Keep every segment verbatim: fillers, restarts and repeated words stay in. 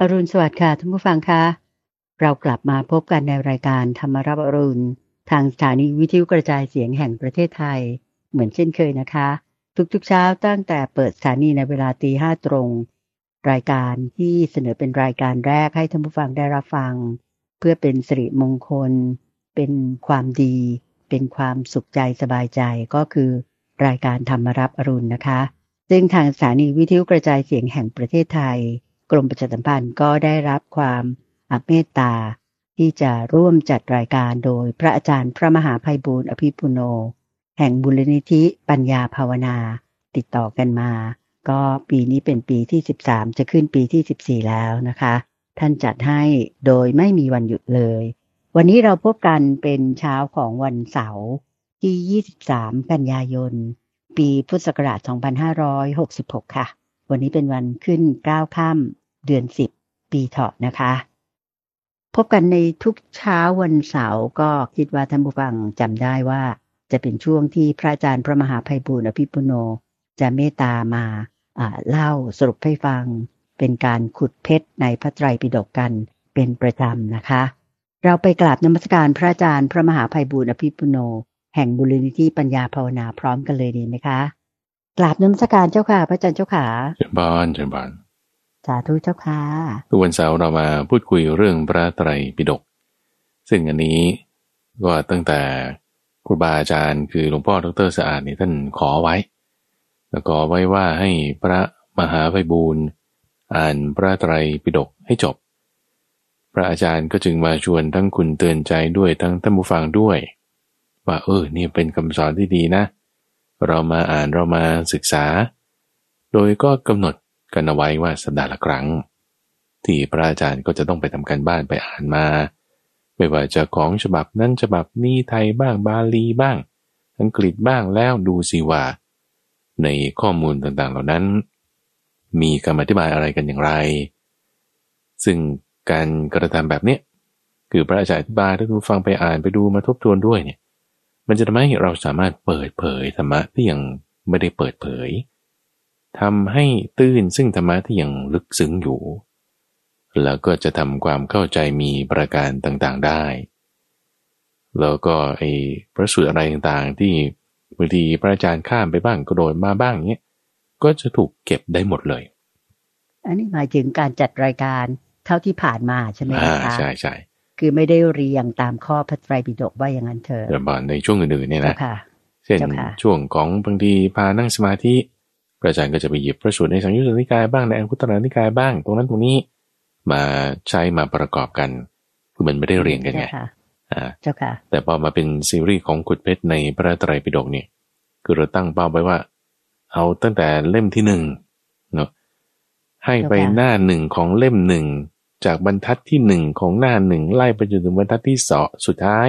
อรุณสวัสดิ์ค่ะท่านผู้ฟังคะเรากลับมาพบกันในรายการธรรมรับอรุณทางสถานีวิทยุกระจายเสียงแห่งประเทศไทยเหมือนเช่นเคยนะคะทุกๆเช้าตั้งแต่เปิดสถานีในเวลาตีห้าตรงรายการที่เสนอเป็นรายการแรกให้ท่านผู้ฟังได้รับฟังเพื่อเป็นสิริมงคลเป็นความดีเป็นความสุขใจสบายใจก็คือรายการธรรมรับอรุณนะคะซึ่งทางสถานีวิทยุกระจายเสียงแห่งประเทศไทยกรมประชาสัมพันธ์ก็ได้รับความอเมตตาที่จะร่วมจัดรายการโดยพระอาจารย์พระมหาไพบูลย์อภิปุโนแห่งมูลนิธิปัญญาภาวนาติดต่อกันมาก็ปีนี้เป็นปีที่สิบสามจะขึ้นปีที่สิบสี่แล้วนะคะท่านจัดให้โดยไม่มีวันหยุดเลยวันนี้เราพบกันเป็นเช้าของวันเสาร์ที่ยี่สิบสามกันยายนปีพุทธศักราชสองพันห้าร้อยหกสิบหกค่ะวันนี้เป็นวันขึ้นเก้าค่ำเดือนสิบปีเถาะนะคะพบกันในทุกเช้าวันเสาร์ก็คิดว่าท่านผู้ฟังจำได้ว่าจะเป็นช่วงที่พระอาจารย์พระมหาไพบูลย์อภิปุโนจะเมตตามาเล่าสรุปให้ฟังเป็นการขุดเพชรในพระไตรปิฎกกันเป็นประจำนะคะเราไปกราบนมัสการพระอาจารย์พระมหาไพบูลย์อภิปุโนแห่งมูลนิธิปัญญาภาวนาพร้อมกันเลยดีไหมคะกราบนมัสการเจ้าค่ะพระอาจารย์เจ้าค่ะเชิญบานเชิญบานสาธุเจ้าค่ะทุกวันเสาร์เรามาพูดคุยเรื่องพระไตรปิฎกซึ่งอันนี้ก็ตั้งแต่ครูบาอาจารย์คือหลวงพ่อดร.สะอาดนี่ท่านขอไว้แล้วก็ไว้ว่าให้พระมหาไพบูลย์อ่านพระไตรปิฎกให้จบพระอาจารย์ก็จึงมาชวนทั้งคุณเตือนใจด้วยทั้งท่านผู้ฟังด้วยว่าเออนี่เป็นคำสอนที่ดีนะเรามาอ่านเรามาศึกษาโดยก็กำหนดกันเอาไว้ว่าสัปดาห์ละครั้งที่พระอาจารย์ก็จะต้องไปทำการบ้านไปอ่านมาไม่ว่าจะของฉบับนั้นฉบับนี้ไทยบ้างบาลีบ้างอังกฤษบ้างแล้วดูสิว่าในข้อมูลต่างๆเหล่านั้นมีคำอธิบายอะไรกันอย่างไรซึ่งการกระทำแบบนี้คือพระอาจารย์อธิบายให้ทุกฟังไปอ่านไปดูมาทบทวนด้วยเนี่ยมันจะทำให้เราสามารถเปิดเผยธรรมะที่ยังไม่ได้เปิดเผยทำให้ตื่นซึ่งธรรมะที่ยังลึกซึ้งอยู่แล้วก็จะทำความเข้าใจมีประการต่างๆได้แล้วก็ไอ้พระสูตรอะไรต่างๆที่บางทีพระอาจารย์ข้ามไปบ้างกระโดดมาบ้างเนี้ยก็จะถูกเก็บได้หมดเลยอันนี้หมายถึงการจัดรายการเท่าที่ผ่านมาใช่ไหมคะใช่ใช่คือไม่ได้เรียงตามข้อพระไตรปิฎกว่าอย่างนั้นเถอะแต่บ่อนในช่วงอื่นๆเนี่ยนะเช่นช่วงของบางทีพานั่งสมาธิพระอาจารย์ก็จะไปหยิบพระสูตรในสังยุตตนิกายบ้างในอังคุตตรนิกายบ้างตรงนั้นตรงนี้มาใช้มาประกอบกันคือมันไม่ได้เรียงกันไงอ่าเจ้าค่ะแต่พอมาเป็นซีรีส์ของขุดเพชรในพระไตรปิฎกเนี่ยคือเราตั้งเป้าไว้ว่าเอาตั้งแต่เล่มที่หนึ่งเนาะให้ไปหน้าหนึ่งของเล่มหนึ่งจากบรรทัดที่หนึ่งของหน้าหนึ่งไล่ไปจนถึงบรรทัดที่สองสุดท้าย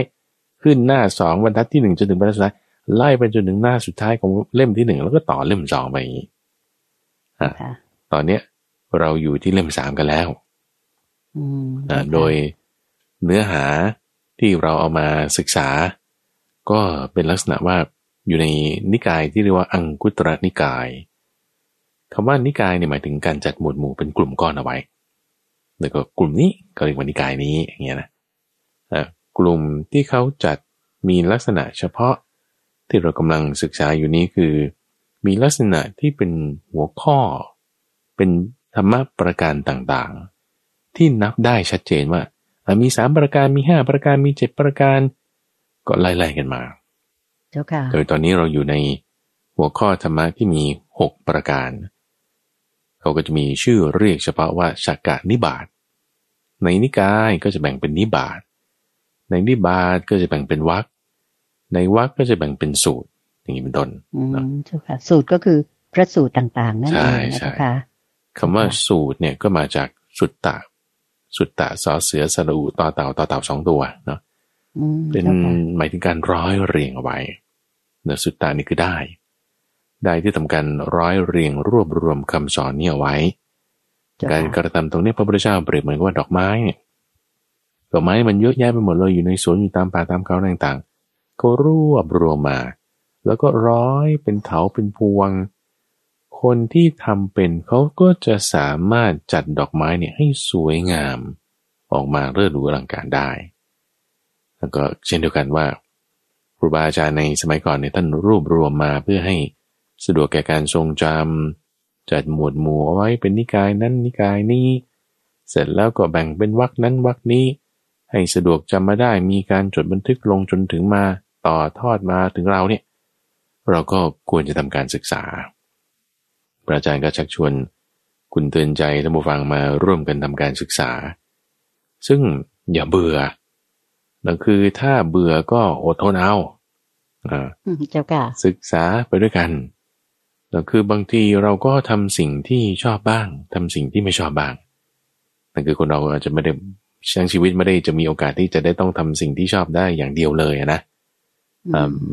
ขึ้นหน้าสองบรรทัดที่หนึ่งจนถึงบรรทัดสุดท้ายไล่ไปจนถึงหน้าสุดท้ายของเล่มที่หนึ่งแล้วก็ต่อเล่มสองไปอย่างนี้อ่ะตอนเนี้ยเราอยู่ที่เล่มสามกันแล้วอ่าโดยเนื้อหาที่เราเอามาศึกษาก็เป็นลักษณะว่าอยู่ในนิกายที่เรียกว่าอังคุตตรนิกายคำว่านิกายเนี่ยหมายถึงการจัดหมวดหมู่เป็นกลุ่มก้อนเอาไว้แล้วก็กลุ่มนี้ก็เรียกว่านิกายนี้อย่างเงี้ยนะอ่ากลุ่มที่เขาจัดมีลักษณะเฉพาะที่เรากำลังศึกษาอยู่นี้คือมีลักษณะที่เป็นหัวข้อเป็นธรรมะประการต่างๆที่นับได้ชัดเจนว่ามีสามประการมีห้าประการมีเจ็ดประการก็ไล่ๆกันมาเจ้าค่ะโดยตอนนี้เราอยู่ในหัวข้อธรรมะที่มีหกประการเขาก็จะมีชื่อเรียกเฉพาะว่าชักกะนิบาตในนิกายก็จะแบ่งเป็นนิบาตในนิบาตก็จะแบ่งเป็นวรรคในวรรคก็จะแบ่งเป็นสูตรอย่างนี้เป็นต้นนะเจ้าค่ะสูตรก็คือพระสูตรต่างๆนั่นเองนะคะคำว่าสูตรเนี่ยก็มาจากสุตตะสุตตะสอเสือสระอูต่อเต่าต่อเต่าสองตัวเนาะเป็นหมายถึงการร้อยเรียงเอาไว้เนื้อสุตตะนี่คือได้ได้ที่ทำการร้อยเรียงรวบรวมคำสอนนี้เอาไว้การกระทำตรงนี้พระพุทธเจ้าเปรียบเหมือนว่าดอกไม้เนี่ยดอกไม้มันเยอะแยะไปหมดเลยอยู่ในสวนอยู่ตามป่าตามเขาต่างๆเขารวบรวมมาแล้วก็ร้อยเป็นเถาเป็นพวงค คนที่ทำเป็นเขาก็จะสามารถจัดดอกไม้เนี่ยให้สวยงามออกมาเลิศหรูอลังการได้แล้วก็เช่นเดียวกันว่าครูบาอาจารย์ในสมัยก่อนเนี่ยท่านรวบรวมมาเพื่อให้สะดวกแก่การทรงจำจัดหมวดหมู่เอาไว้เป็นนิกายนั้นนิกายนี้เสร็จแล้วก็แบ่งเป็นวรรคนั้นวรรคนี้ให้สะดวกจำมาได้มีการจดบันทึกลงจนถึงมาต่อทอดมาถึงเราเนี่ยเราก็ควรจะทำการศึกษาพระอาจารย์ก็ชักชวนคุณเตือนใจท่านผู้ฟังมาร่วมกันทำการศึกษาซึ่งอย่าเบื่อนั่นคือถ้าเบื่อก็อดทนเอาอ่าเจ้าค่ะศึกษาไปด้วยกันนั่นคือบางทีเราก็ทำสิ่งที่ชอบบ้างทำสิ่งที่ไม่ชอบบ้างนั่นคือคนเราอาจจะไม่ได้ทั้งชีวิตไม่ได้จะมีโอกาสที่จะได้ต้องทำสิ่งที่ชอบได้อย่างเดียวเลยนะ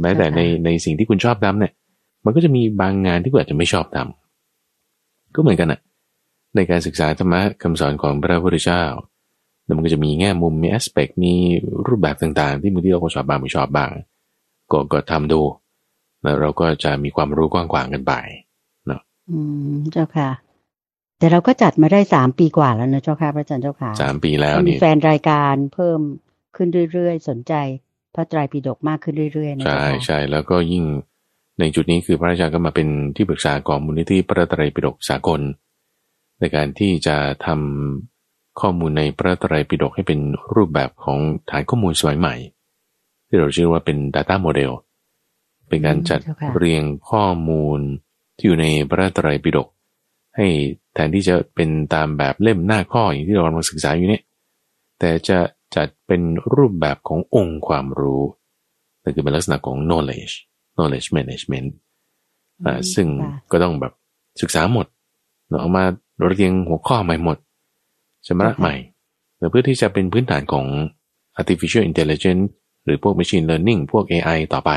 แม้แต่ในในสิ่งที่คุณชอบทำเนี่ยมันก็จะมีบางงานที่คุณอาจจะไม่ชอบทำก็เหมือนกันนะในการศึกษาธรรมะคำสอนของพระพุทธเจ้ามันก็จะมีแง่มุมมีแอสเปกต์มีรูปแบบต่างๆที่บางทีเราก็ชอบบางไม่ชอบบางก็ก็ทำดูแล้วเราก็จะมีความรู้กว้างๆกันไปเนาะอืมเจ้าค่ะแต่เราก็จัดมาได้สามปีกว่าแล้วนะเจ้าค่ะพระอาจารย์เจ้าค่ะสามปีแล้วนี่มีแฟนรายการเพิ่มขึ้นเรื่อยๆสนใจพระไตรปิฎกมากขึ้นเรื่อยๆนะใช่ใช่แล้วก็ยิ่งในจุดนี้คือพระอาจารย์ก็มาเป็นที่ปรึกษาของมูลนิธิพระไตรปิฎกสากลในการที่จะทำข้อมูลในพระไตรปิฎกให้เป็นรูปแบบของฐานข้อมูลสมัยใหม่ที่เราชื่อว่าเป็น Data Model เป็นการจัดเรียงข้อมูลที่อยู่ในพระไตรปิฎกให้แทนที่จะเป็นตามแบบเล่มหน้าข้ออย่างที่เรากำลังศึกษาอยู่เนี่ยแต่จะจัดเป็นรูปแบบขององค์ความรู้นั่นคือเป็นลักษณะของ knowledge knowledge management อ่าซึ่งก็ต้องแบบศึกษาหมดเราเอามาเรียงหัวข้อใหม่หมดชำระใหม่เพื่อที่จะเป็นพื้นฐานของ artificial intelligence หรือพวก machine learning พวก เอ ไอ ต่อไป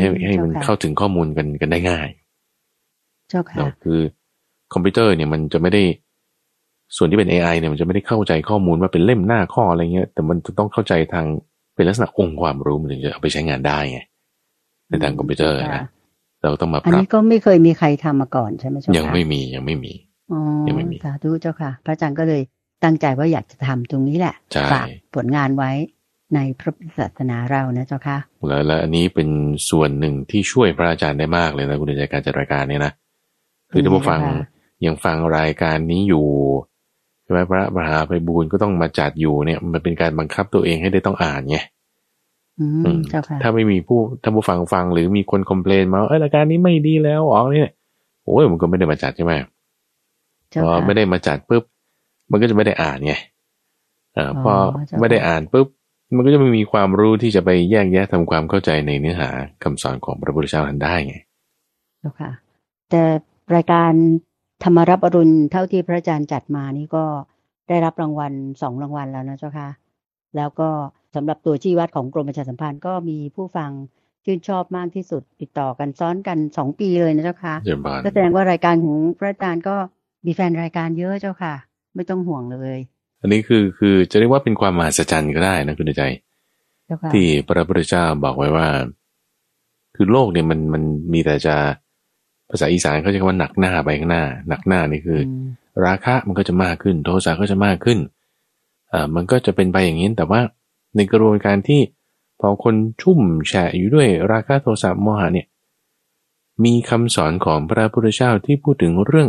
ให้ให้มันเข้าถึงข้อมูลกันกันได้ง่ายเจ้าค่ะคือคอมพิวเตอร์เนี่ยมันจะไม่ได้ส่วนที่เป็น เอ ไอ เนี่ยมันจะไม่ได้เข้าใจข้อมูลว่าเป็นเล่มหน้าข้ออะไรเงี้ยแต่มันจะต้องเข้าใจทางเป็นลักษณะองค์ความรู้มันถึงจะเอาไปใช้งานได้ไงในทางคอมพิวเตอร์นะเราต้องมาปรับอันนี้ก็ไม่เคยมีใครทำมาก่อนใช่ไหมเจ้าค่ะยังไม่มียังไม่มีอ๋อสาธุเจ้าค่ะพระอาจารย์ก็เลยตั้งใจว่าอยากจะทำตรงนี้แหละฝากผลงานไว้ในพระพุทธศาสนาเรานะเจ้าค่ะแล้วและอันนี้เป็นส่วนหนึ่งที่ช่วยพระอาจารย์ได้มากเลยนะคุณในการจัดรายการเนี่ยนะคือท่านผู้ฟังยังฟังรายการนี้อยู่ใช่ไหมพระมหาไพบูลย์ก็ต้องมาจัดอยู่เนี่ยมันเป็นการบังคับตัวเองให้ได้ต้องอ่านไงถ้าไม่มีผู้ท่านผู้ฟังฟังหรือมีคนคอมเพลนมาเออรายการนี้ไม่ดีแล้วอ๋อเนี่ยโอ้ยมันก็ไม่ได้มาจัดใช่ไหมพอไม่ได้มาจัดปุ๊บมันก็จะไม่ได้อ่านไงอ่าพอไม่ได้อ่านปุ๊บมันก็จะไม่มีความรู้ที่จะไปแยกแยะทำความเข้าใจในเนื้อหาคำสอนของพระพุทธเจ้านั้นได้ไงเจ้าค่ะแต่รายการธรรมรับอรุณเท่าที่พระอาจารย์จัดมานี่ก็ได้รับรางวัลสองรางวัลแล้วนะเจ้าค่ะแล้วก็สำหรับตัวชี้วัดของกรมประชาสัมพันธ์ก็มีผู้ฟังชื่นชอบมากที่สุดติดต่อกันซ้อนกันสองปีเลยนะเจ้าค่ะก็แสดงว่ารายการของพระอาจารย์ก็มีแฟนรายการเยอะเจ้าค่ะไม่ต้องห่วงเลยอันนี้คือคือจะเรียกว่าเป็นความมหัศจรรย์ก็ได้นะคุณใจที่พระพุทธเจ้าบอกไว้ว่าคือโลกเนี่ยมันมันมีแต่จะภาษาอีสานเขาจะเรียกว่าหนักหน้าไปข้างหน้าหนักหน้านี่คือราคะมันก็จะมากขึ้นโทสะก็จะมากขึ้นอ่ามันก็จะเป็นไปอย่างนี้แต่ว่าในกระบวนการที่พอคนชุ่มแฉะอยู่ด้วยราคะโทสะโมหะเนี่ยมีคำสอนของพระพุทธเจ้าที่พูดถึงเรื่อง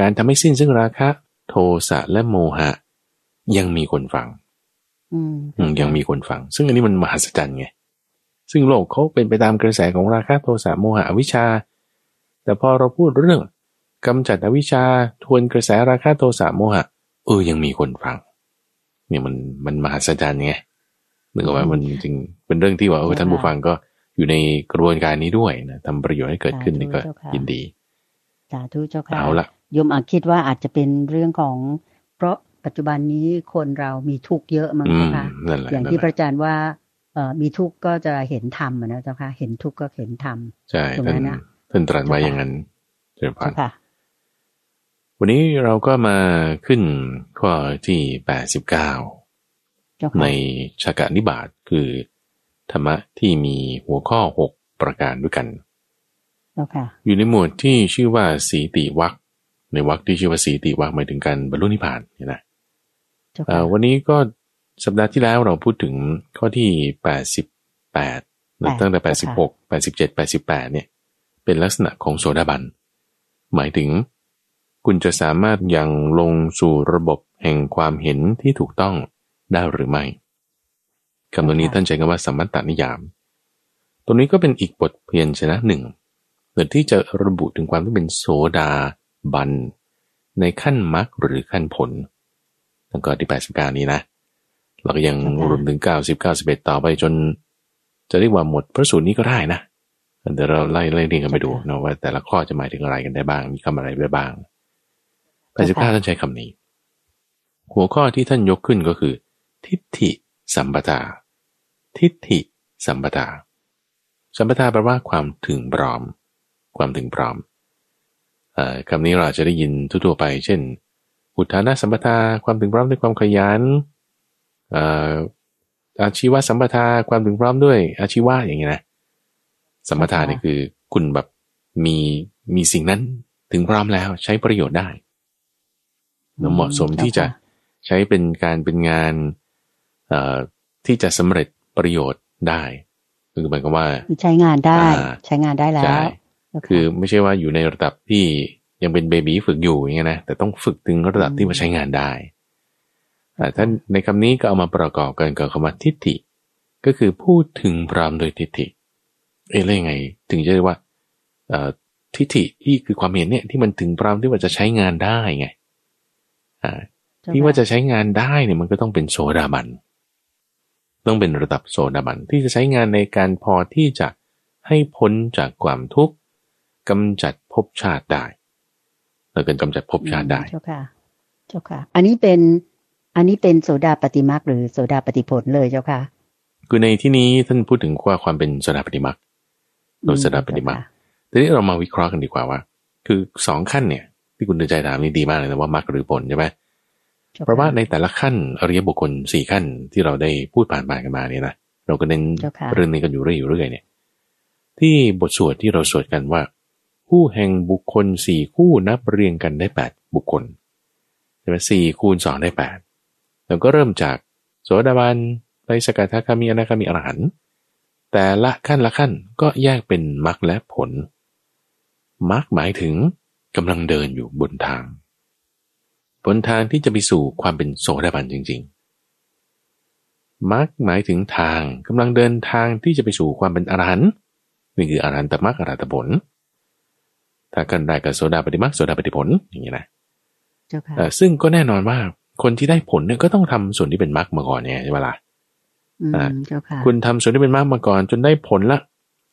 การทำให้สิ้นซึ่งราคะโทสะและโมหะยังมีคนฟังอืมยังมีคนฟังซึ่งอันนี้มันมหัศจรรย์ไงซึ่งโลกเขาเป็นไปตามกระแสของราคะโทสะโมหะอวิชชาแต่พอเราพูดเรื่องกำจัดอวิชชาทวนกระแสราคะโทสะโมหะเออยังมีคนฟังเนี่ยมันมันมหัศจรรย์ไงนึกออกไหมมันจริงเป็นเรื่องที่ว่าเออท่านผู้ฟังก็อยู่ในกระบวนการนี้ด้วยนะทำประโยชน์ให้เกิดขึ้นนี่ก็ยินดีสาธุเจ้าค่ะเอาละโยมอาจคิดว่าอาจจะเป็นเรื่องของเพราะปัจจุบันนี้คนเรามีทุกข์เยอะมั้งนะคะอย่างที่พระอาจารย์ว่าเอ่อมีทุกข์ก็จะเห็นธรรมนะเจ้าค่ะเห็นทุกข์ก็เห็นธรรมตรงนั้นนะท่านตรัสไว้อย่างนั้นเจ้าค่ะค่ะวันนี้เราก็มาขึ้นข้อที่แปดสิบเก้าในชกนิบาตคือธรรมะที่มีหัวข้อหกประการด้วยกัน ค่ะอยู่ในหมวดที่ชื่อว่าสีติวรรคในวรรคที่ชื่อว่าสีติวรรคหมายถึงการบรรลุนิพพานเนี่ยนะวันนี้ก็สัปดาห์ที่แล้วเราพูดถึงข้อที่แปดสิบแปดตั้งแต่แปดสิบหก แปดสิบเจ็ด แปดสิบแปดเนี่ยเป็นลักษณะของโสดาบันหมายถึงคุณจะสามารถยังลงสู่ระบบแห่งความเห็นที่ถูกต้องได้หรือไม่คำตรงนี้ท่านใช้คำว่าสัมมัตตนิยามตรงนี้ก็เป็นอีกบทเพียรชนะหนึ่งหรือที่จะระบุถึงความที่เป็นโสดาบันในขั้นมรรคหรือขั้นผลตั้งแต่ที่แปดสิบเก้านี้นะเราก็ยังรวมถึงเก้าสิบ เก้าสิบเอ็ดต่อไปจนจะเรียกว่าหมดพระสูตรนี้ก็ได้นะเดี๋ยวเราไล่ไล่เรียงกันไปดูนะว่าแต่ละข้อจะหมายถึงอะไรกันได้บ้างมีคำอะไรได้บ้างแปดสิบเก้าท่านใช้คำนี้หัวข้อที่ท่านยกขึ้นก็คือทิฏฐิสัมปทาทิฏฐิสัมปทาสัมปทาแปลว่าความถึงพร้อมความถึงพร้อมเอ่อคำนี้เราจะได้ยินทั่วๆไปเช่นอุทธานะสัมปทาความถึงพร้อมด้วยความขยันเอ่ออาชีวะสัมปทาความถึงพร้อมด้วยอาชีวะอย่างเงี้ยนะสัมปทานี่คือคุณแบบมีมีสิ่งนั้นถึงพร้อมแล้วใช้ประโยชน์ได้เหมาะสมที่จะใช้เป็นการเป็นงานที่จะสำเร็จประโยชน์ได้คือหมายความว่าใช้งานได้ใช้งานได้แล้วคือไม่ใช่ว่าอยู่ในระดับที่ยังเป็นเบบี้ฝึกอยู่อย่างเงี้ยนะแต่ต้องฝึกถึงระดับที่มาใช้งานได้ท่านในคำนี้ก็เอามาประกอบกันกับคำว่าทิฏฐิก็คือพูดถึงพร้อมโดยทิฏฐิเอ๊ะแล้วยังไงถึงจะเรียกว่าทิฏฐิที่คือความเห็นเนี่ยที่มันถึงพร้อมที่ว่าจะใช้งานได้ไงที่ว่าจะใช้งานได้เนี่ยมันก็ต้องเป็นโสดาบันต้องเป็นระดับโสดาบันที่จะใช้งานในการพอที่จะให้พ้นจากความทุกข์กำจัดภพชาติได้เราเป็นกำจัดภพชาติได้เจ้าค่ะเจ้าค่ะอันนี้เป็นอันนี้เป็นโสดาปฏิมรรคหรือโสดาปฏิผลเลยเจ้าค่ะคือในที่นี้ท่านพูดถึงว่าความเป็นโสดาปฏิมรรคโดยโสดาปฏิมรรคทีนี้เรามาวิเคราะห์กันดีกว่าว่าคือสองขั้นเนี่ยที่คุณเดินใจถามนี่ดีมากเลยนะว่ามรรคหรือผลใช่ไหมเพราะว่าในแต่ละขั้นอริยบุคคลสี่ขั้นที่เราได้พูดผ่านมากันมาเนี่ยนะเราก็เน้นเรื่องนี้กันอยู่เรื่อยๆเนี่ยที่บทสวดที่เราสวดกันว่าคู่แห่งบุคคลสี่คู่นับเรียงกันได้แปดบุคคลใช่ไหมสี่คูณสองได้แปดเราก็เริ่มจากโสดาบันไปสกทาคามีอนาคามีอรหันต์แต่ละขั้นละขั้นก็แยกเป็นมรรคและผลมรรคหมายถึงกำลังเดินอยู่บนทางบนทางที่จะไปสู่ความเป็นโสดาบันจริงๆมรรคหมายถึงทางกำลังเดินทางที่จะไปสู่ความเป็นอรหันต์นี่คืออรหันตมรรคอรหันตผลถ้ากันได้กับโสดาปฏิมรรคโสดาปฏิผลอย่างนี้นะเจ้าค่ะซึ่งก็แน่นอนว่าคนที่ได้ผลเนี่ยก็ต้องทำส่วนที่เป็นมรรคมาก่อนไงใช่ไหมล่ะอืมเจ้าค่ะคุณทำส่วนที่เป็นมรรคมาก่อนจนได้ผลละ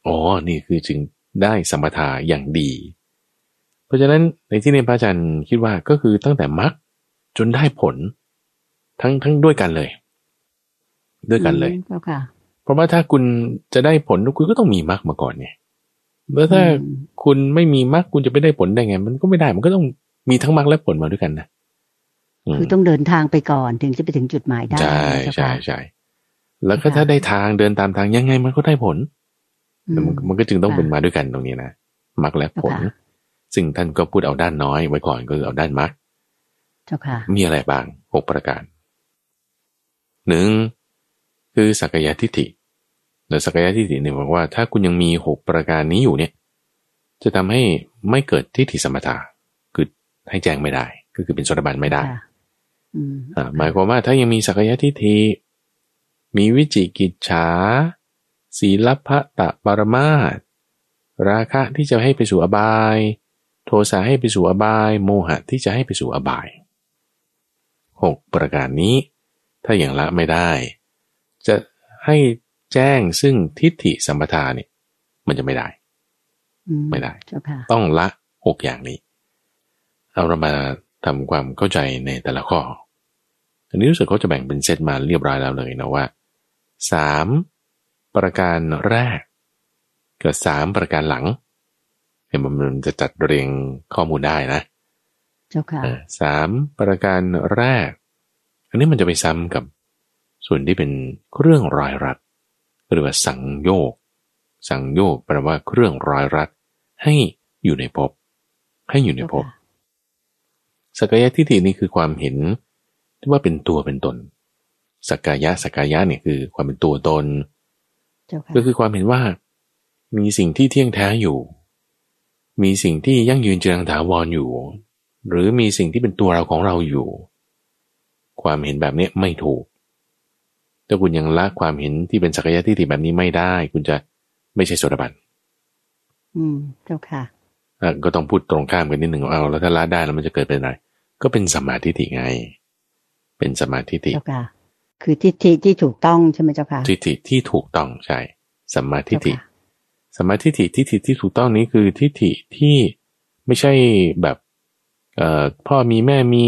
อ๋อนี่คือจึงได้สัมปทาอย่างดีเพราะฉะนั้นในที่นี้พระอาจารย์คิดว่าก็คือตั้งแต่มรรคจนได้ผลทั้งทั้งด้วยกันเลยด้วยกันเลยเพราะว่าถ้าคุณจะได้ผลคุณก็ต้องมีมรรคมาก่อนไงแล้วถ้าคุณไม่มีมรรคคุณจะไปได้ผลได้ไงมันก็ไม่ได้มันก็ต้องมีทั้งมรรคและผลมาด้วยกันนะคือต้องเดินทางไปก่อนถึงจะไปถึงจุดหมายได้ใช่ใช่ใช่แล้วก็ถ้าได้ทางเดินตามทางยังไงมันก็ได้ผลมันก็จึงต้องเป็นมาด้วยกันตรงนี้นะมรรคและผลซึ่งท่านก็พูดเอาด้านน้อยไว้ก่อนก็คือเอาด้านมรรคเจ้าค่ะมีอะไรบ้างหกประการหนึ่งคือสักกายทิฏฐิโดยสักกายทิฏฐิเนี่ยบอกว่าถ้าคุณยังมีหกประการนี้อยู่เนี่ยจะทำให้ไม่เกิดทิฏฐิสัมปทาคือให้แจ้งไม่ได้ก็คือเป็นโสดาบันไม่ได้อ่าหมายความว่าถ้ายังมีสักกายทิฏฐิมีวิจิกิจฉาสีลัพพตปรมาสราคะที่จะให้ไปสู่อบายโทสะให้ไปสู่อบายโมหะที่จะให้ไปสู่อบายหกประการนี้ถ้าอย่างละไม่ได้จะให้แจ้งซึ่งทิฏฐิสัมปทาเนี่ยมันจะไม่ได้ไม่ได้ต้องละหกอย่างนี้เอาเรามาทำความเข้าใจในแต่ละข้ออันนี้รู้สึกเขาจะแบ่งเป็นเซตมาเรียบร้อยแล้วเลยนะว่าสามประการแรกกับสามประการหลังมันจะจัดเรียงข้อมูลได้นะเจ้าค่ะสามประการแรกอันนี้มันจะไปซ้ำกับส่วนที่เป็นเครื่องร้อยรัดหรือว่าสังโยกสังโยกแปลว่าเครื่องร้อยรัด ให้อยู่ในภพให้อยู่ในภพสักกายทิฏฐินี่คือความเห็นที่ว่าเป็นตัวเป็นตนสักกายะสักกายะเนี่ยคือความเป็นตัวตนก็คือความเห็นว่ามีสิ่งที่เที่ยงแท้อยู่มีสิ่งที่ยั่งยืนจีรังถาวรอยู่หรือมีสิ่งที่เป็นตัวเราของเราอยู่ความเห็นแบบนี้ไม่ถูกถ้าคุณยังละความเห็นที่เป็นสักกายทิฏฐิแบบนี้ไม่ได้คุณจะไม่ใช่โสดาบันอืมเจ้าค่ะก็ต้องพูดตรงข้ามกันนิดหนึ่งเอาแล้วถ้าละได้แล้วมันจะเกิดเป็นอะไรก็เป็นสัมมาทิฏฐิไงเป็นสัมมาทิฏฐิเจ้าค่ะคือทิฏฐิที่ถูกต้องใช่ไหมเจ้าค่ะทิฏฐิที่ถูกต้องใช่สัมมาทิฏฐิสัมมาทิฏฐิทิฏฐิที่ถูกต้องนี้คือทิฏฐิที่ไม่ใช่แบบเอ่อพ่อมีแม่มี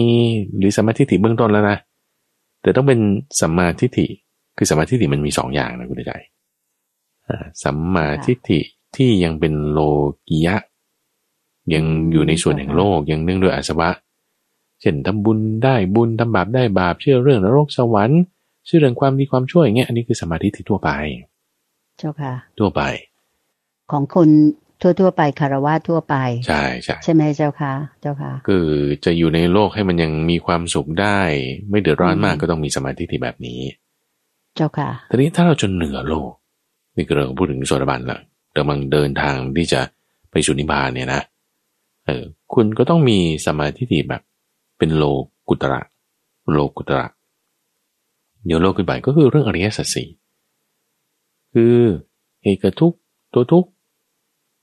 หรือสัมมาทิฏฐิเบื้องต้นแล้วนะแต่ต้องเป็นสัมมาทิฏฐิคือสัมมาทิฏฐิมันมีสองอย่างนะคุณใจอ่าสัมมาทิฏฐิที่ยังเป็นโลกิยะยังอยู่ในส่วนแห่งโลกยังเนื่องด้วยอาสวะเช่นทำบุญได้บุญทำบาปได้บาปเชื่อเรื่องนรกสวรรค์เชื่อเรื่องความดีความชั่วอย่างเงี้ยอันนี้คือสัมมาทิฏฐิทั่วไปเจ้าค่ะทั่วไปของคนทั่วๆไปคารวะทั่วไปใช่ใช่ใช่ไหมเจ้าค่ะเจ้าค่ะคือจะอยู่ในโลกให้มันยังมีความสุขได้ไม่เดือดร้อนมากก็ต้องมีสัมมาทิฏฐิแบบนี้เจ้าค่ะทีนี้ถ้าเราจนเหนือโลกนี่ก็เราพูดถึงโสดาบันแล้วกำลังเดินทางที่จะไปสู่นิพพานเนี่ยนะเออคุณก็ต้องมีสัมมาทิฏฐิแบบเป็นโลกุตระโลกุตระเดี๋ยวโลกุตระก็คือเรื่องอริยสัจสี่คือเหตุเกิดทุกข์ตัวทุกข์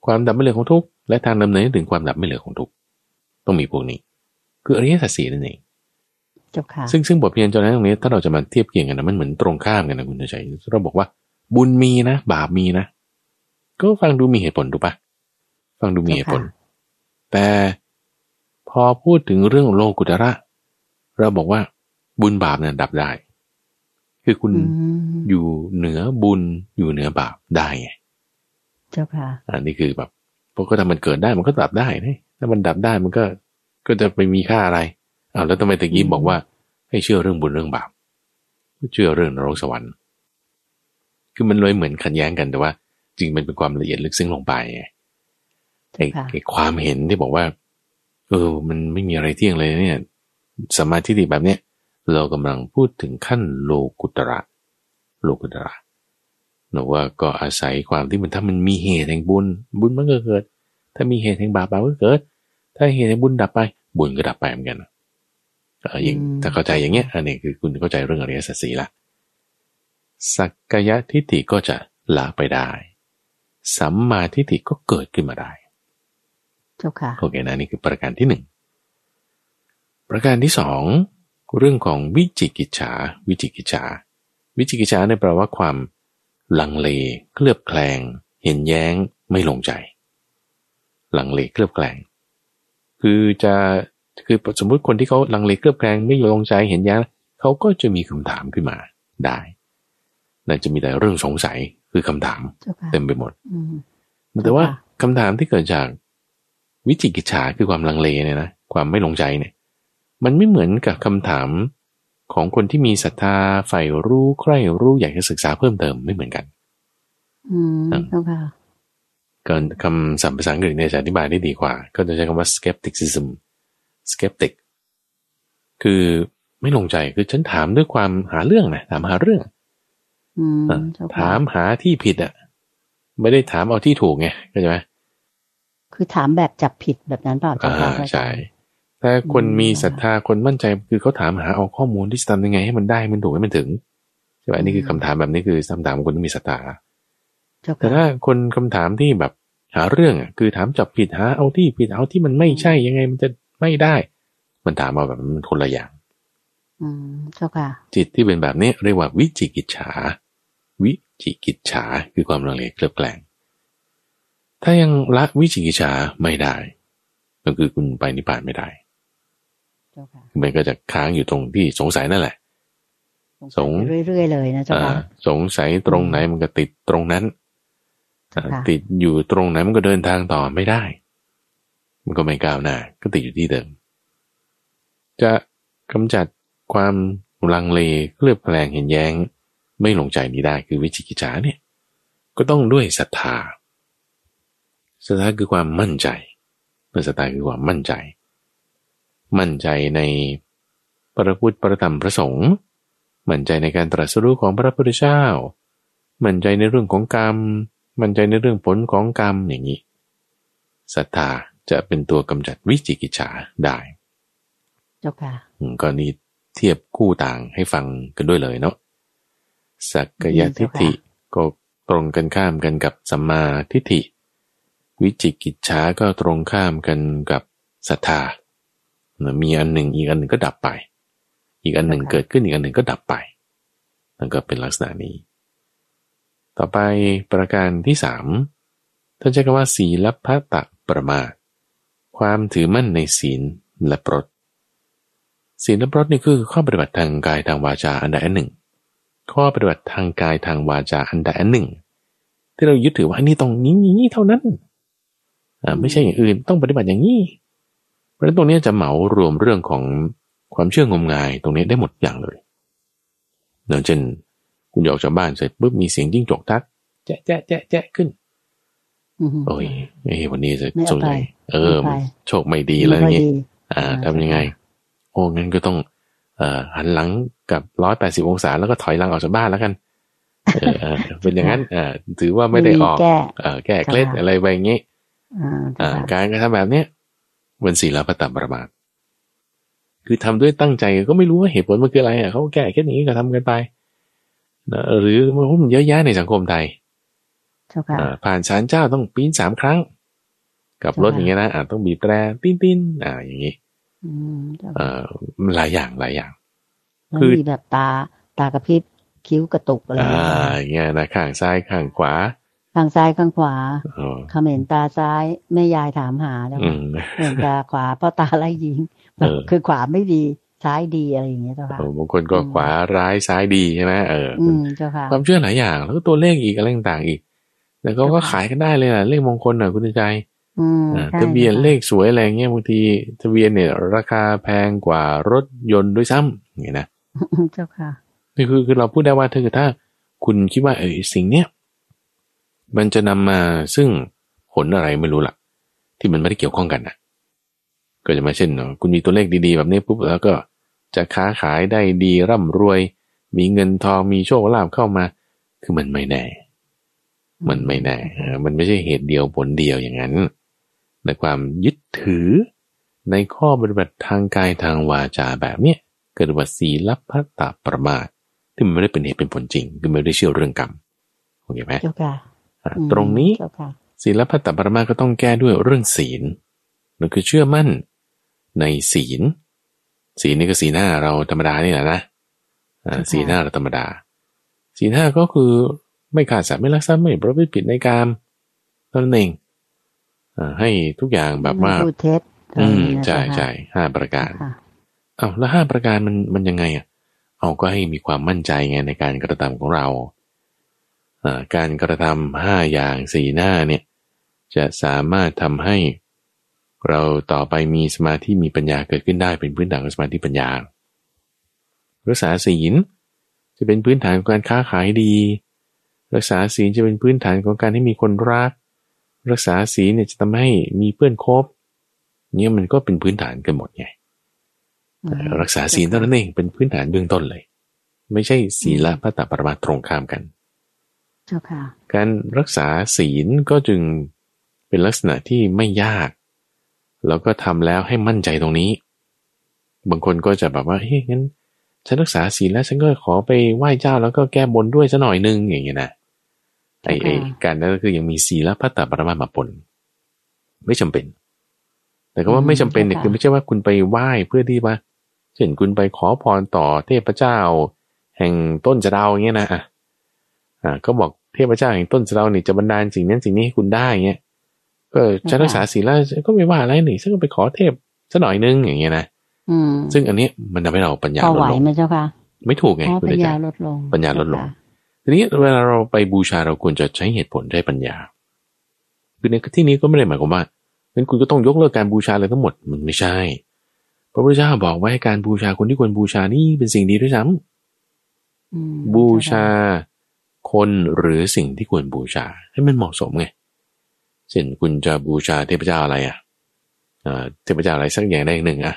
ความดับไม่เหลือของทุกข์และทางดำเนินถึงความดับไม่เหลือของทุกข์ต้องมีพวกนี้คืออริยสัจสี่นั่นเองจบค่ะซึ่งซึ่งบทเรียนตอนนั้นตรงนี้ถ้าเราจะมาเทียบเคียงกันนะมันเหมือนตรงข้ามกันนะคุณชัยเราบอกว่าบุญมีนะบาปมีนะก็ฟังดูมีเหตุผลถูกปะฟังดูมีเหตุผลแต่พอพูดถึงเรื่องโลกุตระเราบอกว่าบุญบาปเนี่ยดับได้คือคุณ อ, อยู่เหนือบุญอยู่เหนือบาปได้ไงเจ้าค่ะอันนี้คือแบบเพราะก็ถ้ามันเกิดได้มันก็ดับได้นะถ้ามันดับได้มันก็ก็จะไปมีค่าอะไรอ้าวแล้วทำไมตะกี้บอกว่าให้เชื่อเรื่องบุญเรื่องบาปเชื่อเรื่องนรกสวรรค์คือมันเลยเหมือนขัดแย้งกันแต่ว่าจริงมันเป็นความละเอียดลึกซึ้งลงไปไอ้ไอ้ความเห็นที่บอกว่าเออมันไม่มีอะไรเที่ยงเลยเนี่ยสัมมาทิฏฐิแบบเนี้ยเรากำลังพูดถึงขั้นโลกุตระโลกุตระหนูว่าก็อาศัยความที่มันถ้ามันมีเหตุแห่งบุญบุญมันก็เกิดถ้ามีเหตุแห่งบาปบาปก็เกิดถ้าเหตุแห่งบุญดับไปบุญก็ดับไปเหมือนกันเอออย่างถ้าเข้าใจอย่างเงี้ยอันนี้คือคุณเข้าใจเรื่องอริยสัจสี่ละสักกายทิฏฐิก็จะละไปได้สัมมาทิฏฐิก็เกิดขึ้นมาได้โอเค okay, นะนี่คือประการที่หนึ่งประการที่สองเรื่องของวิจิกิจฉาวิจิกิจฉาวิจิกิจฉาเนี่ยแปลว่าความลังเลเคลือบแคลงเห็นแย้งไม่ลงใจลังเลเคลือบแคลงคือจะคือสมมุติคนที่เขาลังเลเคลือบแคลงไม่ลงใจเห็นแย้งเขาก็จะมีคำถามขึ้นมาได้นั่นจะมีแต่เรื่องสงสัยคือคำถาม okay. เต็มไปหมด okay. แต่ว่าคำถามที่เกิดจากวิจิกิจฉาคือความลังเลเนี่ยนะความไม่ลงใจเนี่ยมันไม่เหมือนกับคำถามของคนที่มีศรัทธาใฝ่รู้ใคร่รู้อยากจะศึกษาเพิ่มเติมไม่เหมือนกันอืมค่ะการคำศัพท์ภาษาอังกฤษเนี่ยจะอธิบายได้ดีกว่าก็จะใช้คำว่า skepticism skeptic คือไม่ลงใจคือฉันถามด้วยความหาเรื่องนะถามหาเรื่องอืมถามหาที่ผิดอ่ะไม่ได้ถามเอาที่ถูกไงเข้าใจไหมคือถามแบบจับผิดแบบนั้นเปล่าเจ้าค่ะใช่แต่คนมีศรัทธาคนมั่นใจคือเขาถามหาเอาข้อมูลที่จะทำยังไงให้มันได้มันถูกให้มันถึงใช่ไหมนี่คือคำถามแบบนี้คือคำถามของคนที่มีศรัทธาแต่ถ้าคนคำถามที่แบบหาเรื่องอ่ะคือถามจับผิดหาเอาที่ผิดเอาที่มันไม่ใช่ยังไงมันจะไม่ได้มันถามมาแบบมันคนละอย่างอืมเจ้าค่ะจิตที่เป็นแบบนี้เรียกว่าวิจิกิจฉาวิจิกิจฉาคือความลังเลเคลือบแคลงถ้ายังละวิจิกิจฉาไม่ได้ก็คือคุณไปนิพพานไม่ได้มันก็จะค้างอยู่ตรงที่สงสัยนั่นแหละสงสัยเรื่อยๆเลยนะเจ้าค่ะสงสัยตรงไหนมันก็ติดตรงนั้นติดอยู่ตรงไหนมันก็เดินทางต่อไม่ได้มันก็ไม่ก้าวหน้าก็ติดอยู่ที่เดิมจะกำจัดความลังเลเคลือบแคลงเห็นแย้งไม่ลงใจนี้ได้คือวิจิกิจฉาเนี่ยก็ต้องด้วยศรัทธา ศรัทธาคือความมั่นใจศรัทธาคือความมั่นใจมั่นใจในพระพุทธพระธรรมพระสงฆ์มั่นใจในการตรัสรู้ของพระพุทธเจ้ามั่นใจในเรื่องของกรรมมั่นใจในเรื่องผลของกรรมอย่างนี้ศรัทธาจะเป็นตัวกำจัดวิจิกิจฉาได้เจ้าค่ะก็นี่เทียบคู่ต่างให้ฟังกันด้วยเลยเนาะสักกายทิฏฐิก็ตรงกันข้ามกันกับสัมมาทิฏฐิวิจิกิจฉาก็ตรงข้ามกันกับศรัทธามีอันหนึ่งอีกอันหนึ่งก็ดับไปอีกอันหนึ่งเกิดขึ้นอีกอันหนึ่งก็ดับไปนั่นก็เป็นลักษณะนี้ต่อไปประการที่สามท่านใช้คำว่าศีลัพพตะประมาทความถือมั่นในศีลและพรตศีลและพรตนี่คือข้อปฏิบัติทางกายทางวาจาอันใดอันหนึ่งข้อปฏิบัติทางกายทางวาจาอันใดอันหนึ่งที่เรายึดถือว่านี่ตรงนี้นี้เท่านั้นอ่าไม่ใช่อย่างอื่นต้องปฏิบัติอย่างนี้เพราะฉะนั้นตรงนี้จะเหมารวมเรื่องของความเชื่องมงายตรงนี้ได้หมดอย่างเลยอย่างเช่นคุณออกจากบ้านเสร็จปุ๊บมีเสียงจิ้งจกทักแจ๊ะแจ๊ะแจ๊ะแจ๊ะขึ้นโอ้ยไอ้วันนี้จะส่งไงเออโชคไม่ดีแล้วอย่างงี้อ่าทำยังไงโอ้งั้นก็ต้องเอ่อหันหลังกับร้อยแปดสิบองศาแล้วก็ถอยหลังออกจากบ้านแล้วกันเออเป็นอย่างนั้นอ่าถือว่าไม่ได้ออกเออแก้เคล็ดอะไรไปอย่างงี้อ่าการกระทำแบบเนี้ยเป็นศีลพตประมาทคือทำด้วยตั้งใจก็ไม่รู้ว่าเหตุผลมันคืออะไรอ่ะเขาแก้แค่นี้ก็ทำกันไปนะหรือมันเยอะแยะในสังคมไทยผ่านศาลเจ้าต้องปีนสามครั้งกับรถอย่างเงี้ยนะต้องบีบแตรปีนปีนอ่าอย่างงี้หลายอย่างหลายอย่างคือแบบตาตากระพริบคิ้วกระตุกอะไรอย่างเงี้ยนะข้างซ้ายข้างขวาข้างซ้ายข้างขวาเขม่นตาซ้ายแม่ยายถามหาแล้วเขม่นตาขวาเพราะตาไล่ยิงคือขวาไม่ดีซ้ายดีอะไรอย่างเงี้ยเจ้าค่ะบางคนก็ขวาร้ายซ้ายดีใช่ไหมเออความเชื่อหลายอย่างแล้วก็ตัวเลขอีกอะไรต่างอีกแล้วก็ก็ขายกันได้เลยนะเลขมงคลหน่อยคุณใจทะเบียนเลขสวยอะไรเงี้ยบางทีทะเบียนเนี่ยราคาแพงกว่ารถยนต์ด้วยซ้ำอย่างนี้นะเจ้าค่ะนี่คือคือเราพูดได้ว่าถ้าถ้าคุณคิดว่าเออสิ่งเนี้ยมันจะนำมาซึ่งผลอะไรไม่รู้ล่ะที่มันไม่ได้เกี่ยวข้องกันนะก็จะมาเช่นเนาะคุณมีตัวเลขดีๆแบบนี้ปุ๊บแล้วก็จะค้าขายได้ดีร่ำรวยมีเงินทองมีโชคลาภเข้ามาคือมันไม่แน่มันไม่แน่มันไม่ใช่เหตุเดียวผลเดียวอย่างนั้นในความยึดถือในข้อปฏิบัติทางกายทางวาจาแบบเนี้ยเกิดว่าศีลัพพตประมาทที่มันไม่ได้เป็นเหตุเป็นผลจริงคือไม่ได้เชื่อเรื่องกรรมโอเคไหมตรงนี้ศีลัพพตประมาทก็ต้องแก้ด้วยเรื่องศีลนั่นคือเชื่อมั่นในศีลศีลนี่ก็ศีลห้าเราธรรมดานี่แหละนะศีลห้าเราธรรมดาศีลห้าก็คือไม่ฆ่าสัตว์ไม่ลักทรัพย์ไม่ประพฤติผิดในกามตนเองให้ทุกอย่างแบบว่าพูดเท็จอืมใช่ใช่ห้าประการอ้าวแล้วห้าประการมันมันยังไงอ่ะเอาก็ให้มีความมั่นใจไงในการกระทำของเราการกระทำห้าอย่างสี่หน้าเนี่ยจะสามารถทำให้เราต่อไปมีสมาธิมีปัญญาเกิดขึ้นได้เป็นพื้นฐานของสมาธิปัญญารักษาศีลจะเป็นพื้นฐานของการค้าขายดีรักษาศีลจะเป็นพื้นฐานของการให้มีคนรักรักษาศีลเนี่ยจะทำให้มีเพื่อนคบเนี่ยมันก็เป็นพื้นฐานกันหมดไงรักษาศีลเท่านั้นเองเป็นพื้นฐานเบื้องต้นเลยไม่ใช่ศีลัพพตประมาทตรงข้ามกันเจ้าค่ะการรักษาศีลก็จึงเป็นลักษณะที่ไม่ยากแล้วก็ทำแล้วให้มั่นใจตรงนี้บางคนก็จะแบบว่าเฮ้ยงั้นฉันรักษาศีลแล้วฉันก็ขอไปไหว้เจ้าแล้วก็แก้บนด้วยซะหน่อยนึงอย่างเงี้ยนะไอ้การนั้นก็คือยังมีศีลัพพตประมาทมาปนไม่จำเป็นแต่ก็ว่าไม่จำเป็นเนี่ยคือไม่ใช่ว่าคุณไปไหว้เพื่อที่ว่าเช่นคุณไปขอพรต่อเทพเจ้าแห่งต้นสะเดาอย่างเงี้ยนะอ่าก็บอกเทพเจ้าแห่งต้นสะเดานี่จะบันดาลสิ่งนั้นสิ่งนี้ให้คุณได้อย่างเงี้ยก็ฉันรักษาศีลแล้วก็ไม่ว่าอะไรนี่ฉันก็ไปขอเทพซะหน่อยนึงอย่างเงี้ยนะซึ่งอันนี้มันทำให้เราปัญญาลดลงไม่ถูกไงปัญญาลดลงปัญญาลดลงทีนี้เวลาเราไปบูชาเราควรจะใช้เหตุผลใช้ปัญญาคือในที่นี้ก็ไม่ได้หมายความว่างั้นคุณก็ต้องยกเลิกการบูชาเลยทั้งหมดมันไม่ใช่พระพุทธเจ้าบอกไว้การบูชาคนที่ควรบูชานี่เป็นสิ่งดีด้วยซ้ำบูชาคนหรือสิ่งที่ควรบูชาให้มันเหมาะสมไง เช่นคุณจะบูชาเทพเจ้าอะไรอ่ะเทพเจ้าอะไรสักอย่างใดหนึ่งอ่ะ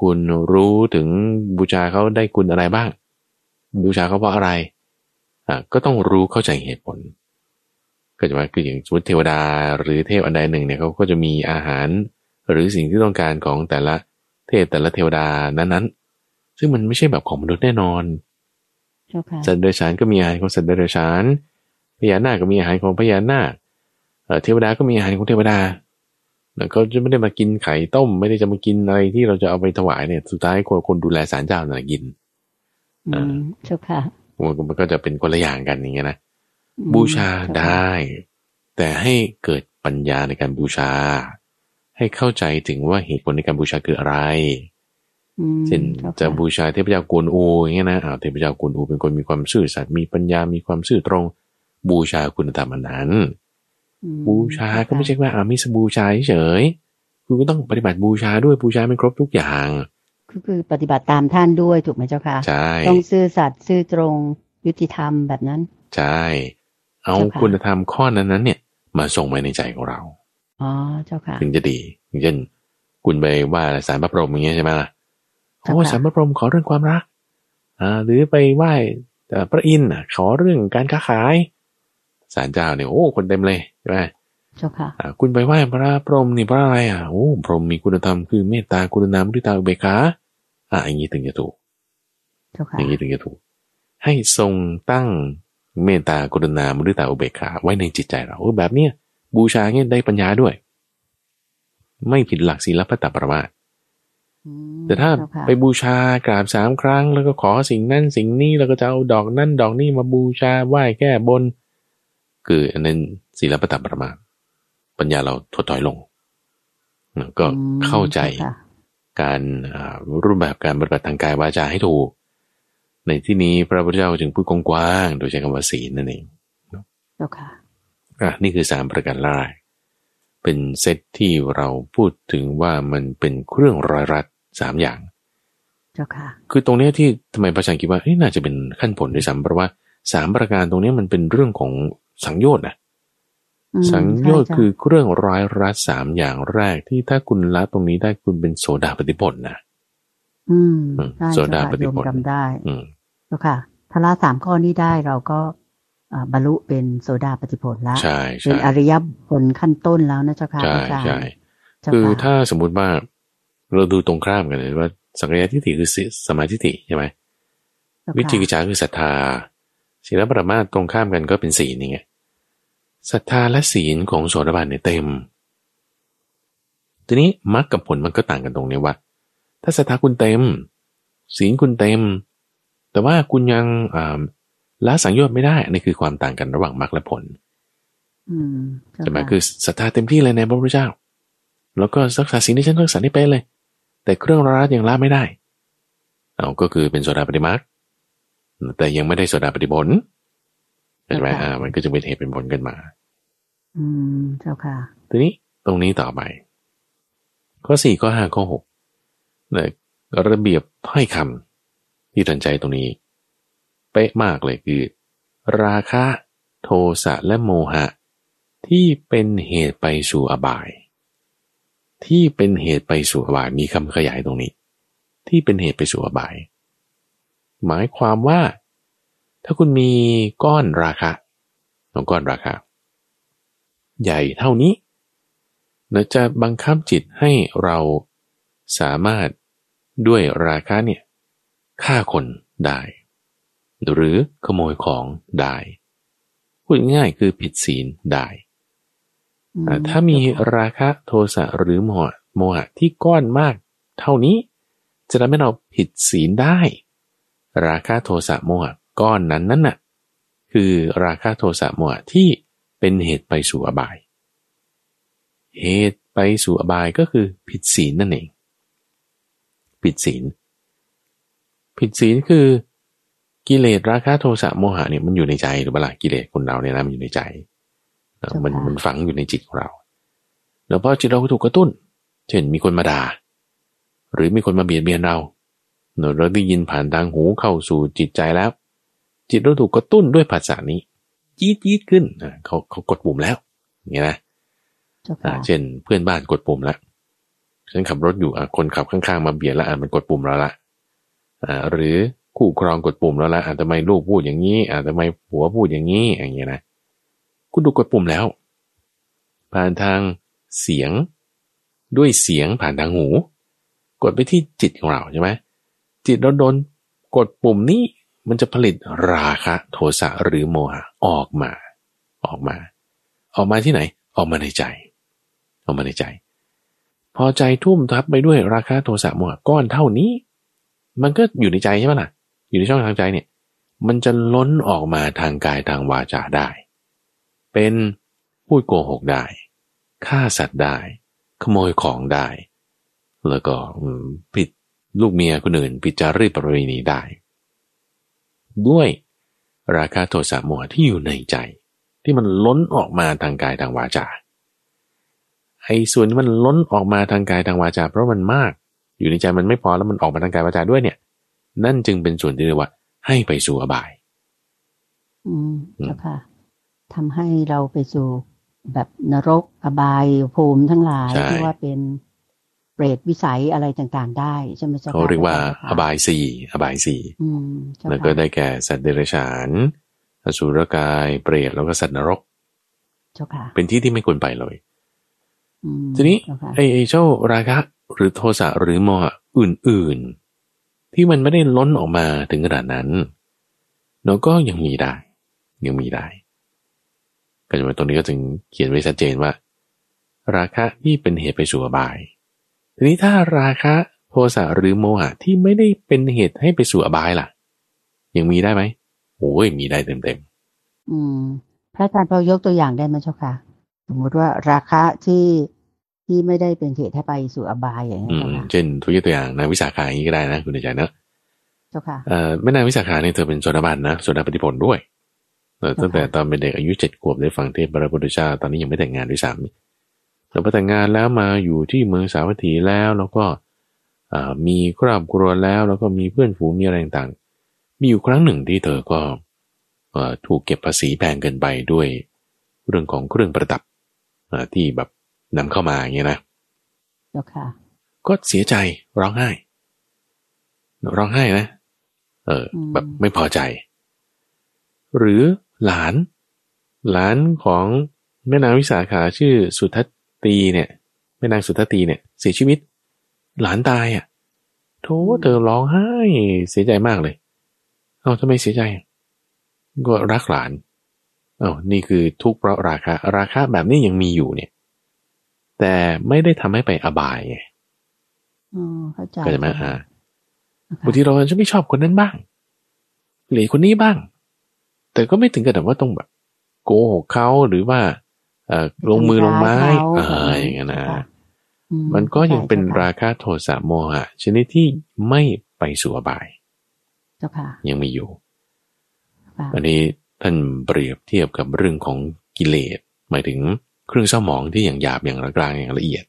คุณรู้ถึงบูชาเขาได้คุณอะไรบ้างบูชาเขาเพราะอะไรก็ต้องรู้เข้าใจเหตุผลก็จะมาคืออย่างสมมติเทวดาหรือเทพอันใดหนึ่งเนี่ยเขาก็จะมีอาหารหรือสิ่งที่ต้องการของแต่ละเทพแต่ละเทวดานั้นๆซึ่งมันไม่ใช่แบบของมนุษย์แน่นอน okay. สัตว์เดรัจฉานก็มีอาหารของสัตว์เดรัจฉานพญานาคก็มีอาหารของพญานาคเทวดาก็มีอาหารของเทวดาเขาจะไม่ได้มากินไข่ต้มไม่ได้จะมากินอะไรที่เราจะเอาไปถวายเนี่ยสุดท้ายคนคนดูแลศาลเจ้าน่ะกินอืมเจ้าค่ะมันก็จะเป็นคนละอย่างกันอย่างเงี้ยนะบูชาได้แต่ให้เกิดปัญญาในการบูชาให้เข้าใจถึงว่าเหตุผลในการบูชาคืออะไรเช่นจะบูชาเทพเจ้ากวนอูอย่างเงี้ยนะอ้าวเทพเจ้ากวนอูเป็นคนมีความซื่อสัตย์มีปัญญามีความซื่อตรงบูชาคุณธรรมนั้นบูชาก็ไม่ใช่ว่าอ่ามิสบูชาเฉยคุณก็ต้องปฏิบัติบูชาด้วยบูชาไม่ครบทุกอย่างคือคือปฏิบัติตามท่านด้วยถูกไหมเจ้าค่ะใช่ต้องซื่อสัตย์ซื่อตรงยุติธรรมแบบนั้นใช่เอาคุณธรรมข้อนั้นนั้นเนี่ยมาส่งไปในใจของเราอ๋อเจ้าค่ะถึงจะดีอย่างเช่นคุณไปว่าศาลพระพรหมอย่างเงี้ยใช่ไหมล่ะโอ้ศาลพระพรหมขอเรื่องความรักอ่าหรือไปไหว้พระอินทร์ขอเรื่องการค้าขายศาลเจ้าเนี่ยโอ้คนเต็มเลยใช่ไหมเจ้าค่ะคุณไปไหว้พระพรหมนี่พระอะไรอ่ะโอ้พรหมมีคุณธรรมคือเมตตากรุณามุทิตาอุเบกขาอ่ะอย่างนี้ถึงจะถูกเจ้าค่ะอย่างนี้ถึงจะถูกให้ทรงตั้งเมตตากรุณามุทิตาอุเบกขาไว้ในจิตใจเราแบบเนี้ยบูชาเงี้ยได้ปัญญาด้วยไม่ผิดหลักศีลพัตตปรามาสแต่ถ้าไปบูชากราบสามครั้งแล้วก็ขอสิ่งนั้นสิ่งนี้แล้วก็จะเอาดอกนั้นดอกนี้มาบูชาไหว้แก้บนคืออันนั้นศีลปัตตปรามาสปัญญาเราถดถอยลงก็เข้าใจการรูปแบบการปฏิบัติทางกายวาจาให้ถูกในที่นี้พระพุทธเจ้าจึงพูดกว้างๆโดยใช้คำว่าศีลนั่นเองเจ้าค่ะอ่ะนี่คือสามประการแรกเป็นเซตที่เราพูดถึงว่ามันเป็นเครื่องร้อยรัดสามอย่างเจ้าค่ะคือตรงนี้ที่ทำไมพระอาจารย์คิดว่าน่าจะเป็นขั้นผลด้วยซ้ำเพราะว่าสามประการตรงนี้มันเป็นเรื่องของสังโยชน์นะสังโยชน์คือเครื่องร้อยรัดสามอย่างแรกที่ถ้าคุณละตรงนี้ได้คุณเป็นโสดาปัตติผลนะอืมโสดาปัตติผลได้อืมเจ้าค่ะถ้าละสามข้อนี้ได้เราก็บรรลุเป็นโสดาปัตติผลแล้วเป็นอริยผลขั้นต้นแล้วนะเจ้าค่ะใช่ใช่คือถ้าสมมุติว่าเราดูตรงข้ามกันเลยว่าสักกายทิฏฐิคือสัมมาทิฏฐิใช่ไหมวิจิกิจฉาคือศรัทธาศีลปรมาตย์ตรงข้ามกันก็เป็นศีลนี่ไงศรัทธาและศีลของโสดาบันเนี่ยเต็มทีนี้มรรคกับผลมันก็ต่างกันตรงนี้ว่าถ้าศรัทธาคุณเต็มศีลคุณเต็มแต่ว่าคุณยังละสังโยชน์ไม่ได้นี่คือความต่างกันระหว่างมรรคและผลแต่มาคือศรัทธาเต็มที่เลยในพระพุทธเจ้าแล้วก็รักษาศีลที่ฉันรักษาที่เป็นเลยแต่เครื่องรัดยังละไม่ได้เอาก็คือเป็นโสดาปัตติมรรคแต่ยังไม่ได้โสดาปัตติผลใช่ไหมอ่ามันก็จะเป็นเหตุเป็นผลกันมาอืมเจ้าค่ะทีนี้ตรงนี้ต่อไปข้อสี่ข้อห้าข้อหกเนี่ยระเบียบถ้อยคำที่ทันใจตรงนี้เป๊ะมากเลยคือราคะโทสะและโมหะที่เป็นเหตุไปสู่อบายที่เป็นเหตุไปสู่อบายมีคำขยายตรงนี้ที่เป็นเหตุไปสู่อบายหมายความว่าถ้าคุณมีก้อนราคะของก้อนราคะใหญ่เท่านี้เราจะบังคับจิตให้เราสามารถด้วยราคะเนี่ยฆ่าคนได้หรือขโมยของได้พูดง่ายคือผิดศีลได้ถ้ามีราคะโทสะหรือโมหะโมหะที่ก้อนมากเท่านี้จะทำให้เราผิดศีลได้ราคะโทสะโมหะก้อนนั้นนั่นน่ะคือราคะโทสะโมหะที่เป็นเหตุไปสู่อบายเหตุไปสู่อบายก็คือผิดศีลนั่นเองผิดศีลผิดศีลคือกิเลสราคะโทสะโมหะเนี่ยมันอยู่ในใจหรือเปล่ากิเลสคนเราเนี่ยนะมันอยู่ในใจมันมันฝังอยู่ในจิตของเราแล้วพอจิตเราถูกกระตุ้นเช่นมีคนมาด่าหรือมีคนมาเบียดเบียนเราเราได้ยินผ่านทางหูเข้าสู่จิตใจแล้วจิตเราถูกกระตุ้นด้วยภาษานี้จี๊ดๆขึ้นเขาเขากดปุ่มแล้วอย่างนี้นะ เช่นเพื่อนบ้านกดปุ่มละฉันขับรถอยู่คนขับข้างๆมาเบียดละอ่ะมันกดปุ่มแล้วละหรือคู่ครองกดปุ่มแล้วละอ่ะทำไมลูกพูดอย่างนี้อ่ะทำไมผัวพูดอย่างนี้อย่างเงี้ยนะคุณดูกดปุ่มแล้วผ่านทางเสียงด้วยเสียงผ่านทางหูกดไปที่จิตของเราใช่ไหมจิตเราโดนกดปุ่มนี้มันจะผลิตราคะโทสะหรือโมหะออกมาออกมาออกมาที่ไหนออกมาในใจออกมาในใจพอใจทุ่มทับไปด้วยราคะโทสะโมหะก้อนเท่านี้มันก็อยู่ในใจใช่ไหมล่ะอยู่ในช่องทางใจเนี่ยมันจะล้นออกมาทางกายทางวาจาได้เป็นพูดโกหกได้ฆ่าสัตว์ได้ขโมยของได้แล้วก็ผิดลูกเมียคนอื่นผิดจารีตประเพณีได้ด้วยราคะโทสะโมหะที่อยู่ในใจที่มันล้นออกมาทางกายทางวาจาไอ้ส่วนที่มันล้นออกมาทางกายทางวาจาเพราะมันมากอยู่ในใจมันไม่พอแล้วมันออกมาทางกายวาจาด้วยเนี่ยนั่นจึงเป็นส่วนที่เรียกว่าให้ไปสู่อบายอืมเจ้าค่ะทำให้เราไปสู่แบบนรกอบายภูมิทั้งหลายที่ว่าเป็นเปรตวิสัยอะไรต่างๆได้ใช่ไหมเจ้าค่ะเขาเรียกว่าอบายสี่อบายสี่อืมแล้วก็ได้แก่สัตว์เดรัจฉานอสุรกายเปรตแล้วก็สัตว์นรกเจ้าค่ะเป็นที่ที่ไม่ควรไปเลยทีนี้ไอ้เจ้าราคะหรือโทสะหรือโมหะอื่นๆที่มันไม่ได้ล้นออกมาถึงขนาดนั้นเราก็ยังมีได้ยังมีได้ก็จะมาตรงนี้ก็ถึงเขียนไว้ชัดเจนว่าราคะที่เป็นเหตุไปสู่อบายทีนี้ถ้าราคะโทสะหรือโมหะที่ไม่ได้เป็นเหตุให้ไปสู่อบายล่ะยังมีได้ไหมโอ้ยมีได้เต็มๆอืมพระอาจารย์พอยกตัวอย่างได้ไหมเจ้าค่ะสมมติว่าราคะที่ที่ไม่ได้เป็นเหตุให้ไปสู่อบายอย่างนี้ค่ะเช่นตัวอย่างนางวิสาขาอย่างนี้ก็ได้นะคุณอาจารย์เนอะเจ้าค่ะเอ่อแม่นางวิสาขาเนี่ยเธอเป็นโสดาบันนะโสดาปฏิผลด้วยตั้งแต่ตอนเป็นเด็กอายุเจ็ดขวบได้ฟังเทศน์พระพุทธเจ้าตอนนี้ยังไม่แต่งงานด้วยซ้ำแล้วพอแต่งงานแล้วมาอยู่ที่เมืองสาวัตถีแล้วแล้วก็อ่ามีครอบครัวแล้วแล้วก็มีเพื่อนฝูงมีอะไรต่างๆมีอยู่ครั้งหนึ่งที่เธอก็เอ่อถูกเก็บภาษีแพงเกินไปด้วยเรื่องของเครื่องประดับที่แบบนำเข้ามาอย่างเงี้ยนะก็เสียใจร้องไห้ร้องไห้นะเออแบบไม่พอใจหรือหลานหลานของแม่นางวิสาขาชื่อสุทัตตีเนี่ยแม่นางสุทัตตีเนี่ยเสียชีวิตหลานตายอ่ะโธ่เธอร้องไห้เสียใจมากเลยเอ้าทำไมเสียใจก็รักหลานอ้าวนี่คือทุกข์เพราะราคะราคะแบบนี้ยังมีอยู่เนี่ยแต่ไม่ได้ทำให้ไปอบายไงอ๋อเข้าใจก็จะมาอ่าบางทีเราจะไม่ชอบคนนั้นบ้างหรือคนนี้บ้างแต่ก็ไม่ถึงกับว่าต้องแบบโกหกเขาหรือว่าเอ่อลงมือลงไม้อะไรอย่างเงี้ยนะมันก็ยังเป็นราคะโทสะโมหะชนิดที่ไม่ไปสู่อบายเจ้าค่ะยังมีอยู่อันนี้ท่านเปรียบเทียบกับเรื่องของกิเลสหมายถึงเครื่องเศร้าหมองที่อย่างหยาบอย่างกลางอย่างละเอียด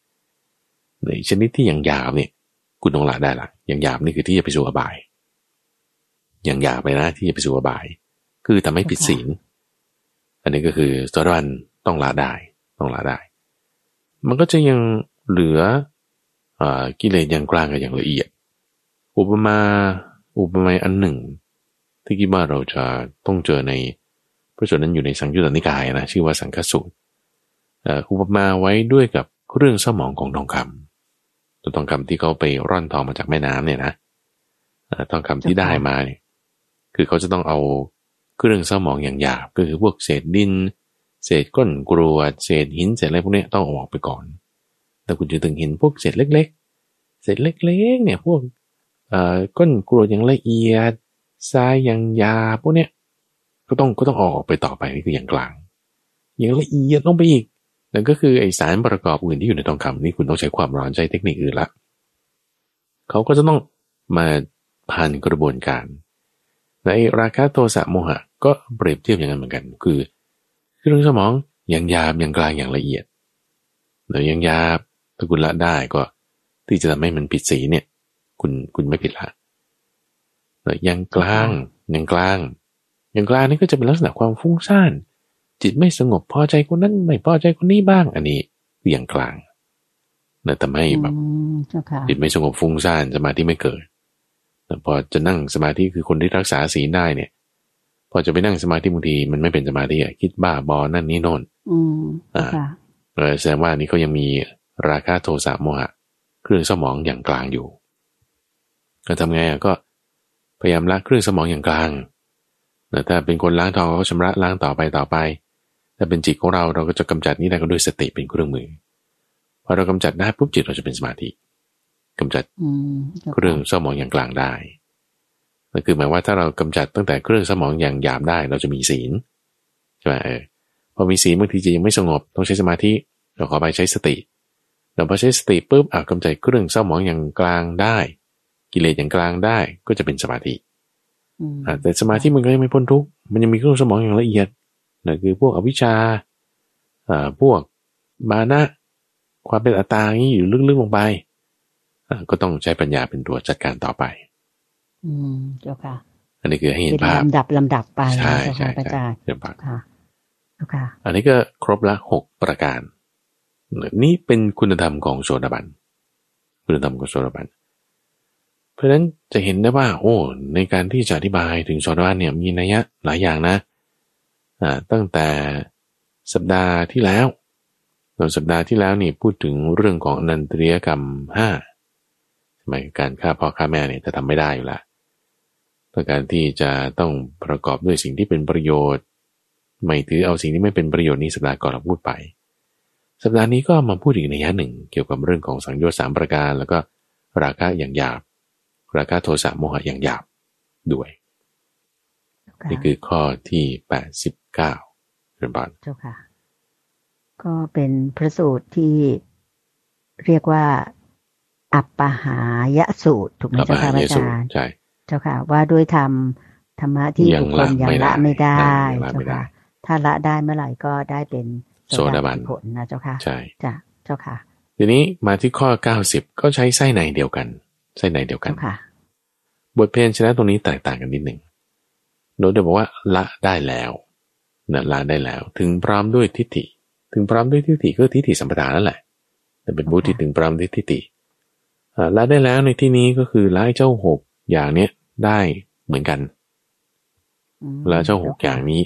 ในชนิดที่อย่างหยาบเนี่ยคุณต้องละได้ละอย่างหยาบนี่คือที่จะไปสู่อบายอย่างหยาบเลยนะที่จะไปสู่อบายคือทำให้ผิดศีลอันนี้ก็คือโสดาบันต้องละได้ต้องละได้มันก็จะยังเหลืออ่ากิเลสอย่างกลางกับอย่างละเอียดอุปมาอุปไมยอันหนึ่งที่คิดว่าเราจะต้องเจอในพระสูตรนั้นอยู่ในสังยุตตนิกายนะชื่อว่าสังฆสูตรอุปมาไว้ด้วยกับเรื่องเศร้าหมองของทองคำตัวทองคำที่เขาไปร่อนทองมาจากแม่น้ำเนี่ยนะทองคำที่ได้มาเนี่ยคือเขาจะต้องเอาเครื่องเศร้าหมองอย่างหยาบก็คือพวกเศษดินเศษก้อนกรวดเศษหินเศษอะไรพวกนี้ต้องเอาออกไปก่อนแต่คุณจะถึงเห็นพวกเศษเล็กๆเศษเล็กๆเนี่ยพวกก้อนกรวดอย่างละเอียดทรายอย่างหยาบพวกเนี้ยก็ต้องก็ต้องออกไปต่อไปนี่คืออย่างกลางอย่างละเอียดลงไปอีกนั่นก็คือไอสารประกอบอื่นที่อยู่ในทองคำนี่คุณต้องใช้ความร้อนใช้เทคนิคอื่นละเขาก็จะต้องมาผ่านกระบวนการในราคะโทสะโมหะก็เปรียบเทียบอย่างนั้นเหมือนกันคือเครื่องสมองอย่างหยาบอย่างกลางอย่างละเอียดหรืออย่างหยาบถ้าคุณละได้ก็ที่จะทำให้มันผิดสีเนี่ยคุณคุณไม่ผิดละอย่างกลางอย่างกลางอย่างกลางนี่ก็จะเป็นลักษณะความฟุ้งซ่านจิตไม่สงบพอใจคนนั้นไม่พอใจคนนี้บ้างอันนี้ อย่างกลางแต่ทำให้แบบจิตไม่สงบฟุ้งซ่านสมาธิไม่เกิดแต่พอจะนั่งสมาธิคือคนที่รักษาศีลได้เนี่ยพอจะไปนั่งสมาธิบางทีมันไม่เป็นสมาธิคิดบ้าบอนั่นนี่โน่นอ่าแสดงว่านี่เขายังมีราคะโทสะโมหะเครื่องสมองอย่างกลางอยู่ก็ทำไงก็พยายามละเครื่องสมองอย่างกลางแต่ถ้าเป็นคนล้างทองเขาชำระล้างต่อไปต่อไปถ้าเป็นจิตของเราเราก็จะกำจัดนี่ได้ก็ด้วยสติเป็นเครื่องมือพอเรากำจัดได้ปุ๊บจิตเราจะเป็นสมาธิกำจัดเครื่องสมองอย่างกลางได้ก็คือหมายว่าถ้าเรากำจัดตั้งแต่เครื่องสมองอย่างหยาบได้เราจะมีศีลใช่ไหมเออพอมีศีลบางทีจะยังไม่สงบต้องใช้สมาธิเราขอไปใช้สติเราพอใช้สติปุ๊บอ่ะกำจัดเครื่องสมองอย่างกลางได้กิเลสอย่างกลางได้ก็จะเป็นสมาธิอ่าแต่สมาธิมันก็ยังไม่พ้นทุกข์มันยังมีเครื่องสมองอย่างละเอียดนั่นคือพวกอวิชชาอ่าพวกมานะความเป็นอัตตานี้อยู่ลึกๆลงไปอ่าก็ต้องใช้ปัญญาเป็นตัวจัดการต่อไปอืมเจ้าค่ะอันนี้คือให้เห็นภาพลำดับลำดับไปใช่ใช่ใช่เจ้าค่ะเจ้าค่ะอันนี้ก็ครบละหกประการนี่เป็นคุณธรรมของโสดาบันคุณธรรมของโสดาบันเพราะฉะนั้นจะเห็นได้ว่าโอ้ในการที่จะอธิบายถึงโสดาบันเนี่ยมีนัยยะหลายอย่างนะอ่าตั้งแต่สัปดาห์ที่แล้วตอนสัปดาห์ที่แล้วนี่พูดถึงเรื่องของอนันตริยกรรมห้าสมัยการฆ่าพ่อฆ่าแม่เนี่ยจะทำไม่ได้อยู่ละต้องการที่จะต้องประกอบด้วยสิ่งที่เป็นประโยชน์ไม่ถือเอาสิ่งที่ไม่เป็นประโยชน์นี้สัปดาห์ก่อนเราพูดไปสัปดาห์นี้ก็มาพูดอีกในยะหนึ่งเกี่ยวกับเรื่องของสังโยชน์สามประการแล้วก็ราคะอย่างหยาบราคะโทสะโมหะอย่างหยาบด้วยนี่คือข้อที่แปดสิบเก้าเรียบร้อยเจ้าค่ะก็เป็นพระสูตรที่เรียกว่าอัปปหายสูตรถูกไหมเจ้าค่ะอาจารย์ใช่เจ้าค่ะว่าด้วยธรรมธรรมะที่บุคคลยังละไม่ได้เจ้าค่ะถ้าละได้เมื่อไหร่ก็ได้เป็นโสดาบันผลนะเจ้าค่ะใช่จ้ะเจ้าค่ะทีนี้มาที่ข้อเก้าสิบก็ใช้ไส้ในเดียวกันไส้ในเดียวกันค่ะบทเพลงชนะตรงนี้แตกต่างกันนิดหนึ่งโดยบอกว่าละได้แล้วนะละได้แล้วถึงพร้อมด้วยทิฏฐิถึงพร้อมด้วยทิฏฐิก็ทิฏฐิสัมปทานนั่นแหละแต่เป็นบุตรที่ถึงพร้อมด้วยทิฏฐิละได้แล้วในที่นี้ก็คือละเจ้าหกอย่างเนี้ยได้เหมือนกันละเจ้าหกอย่างนี้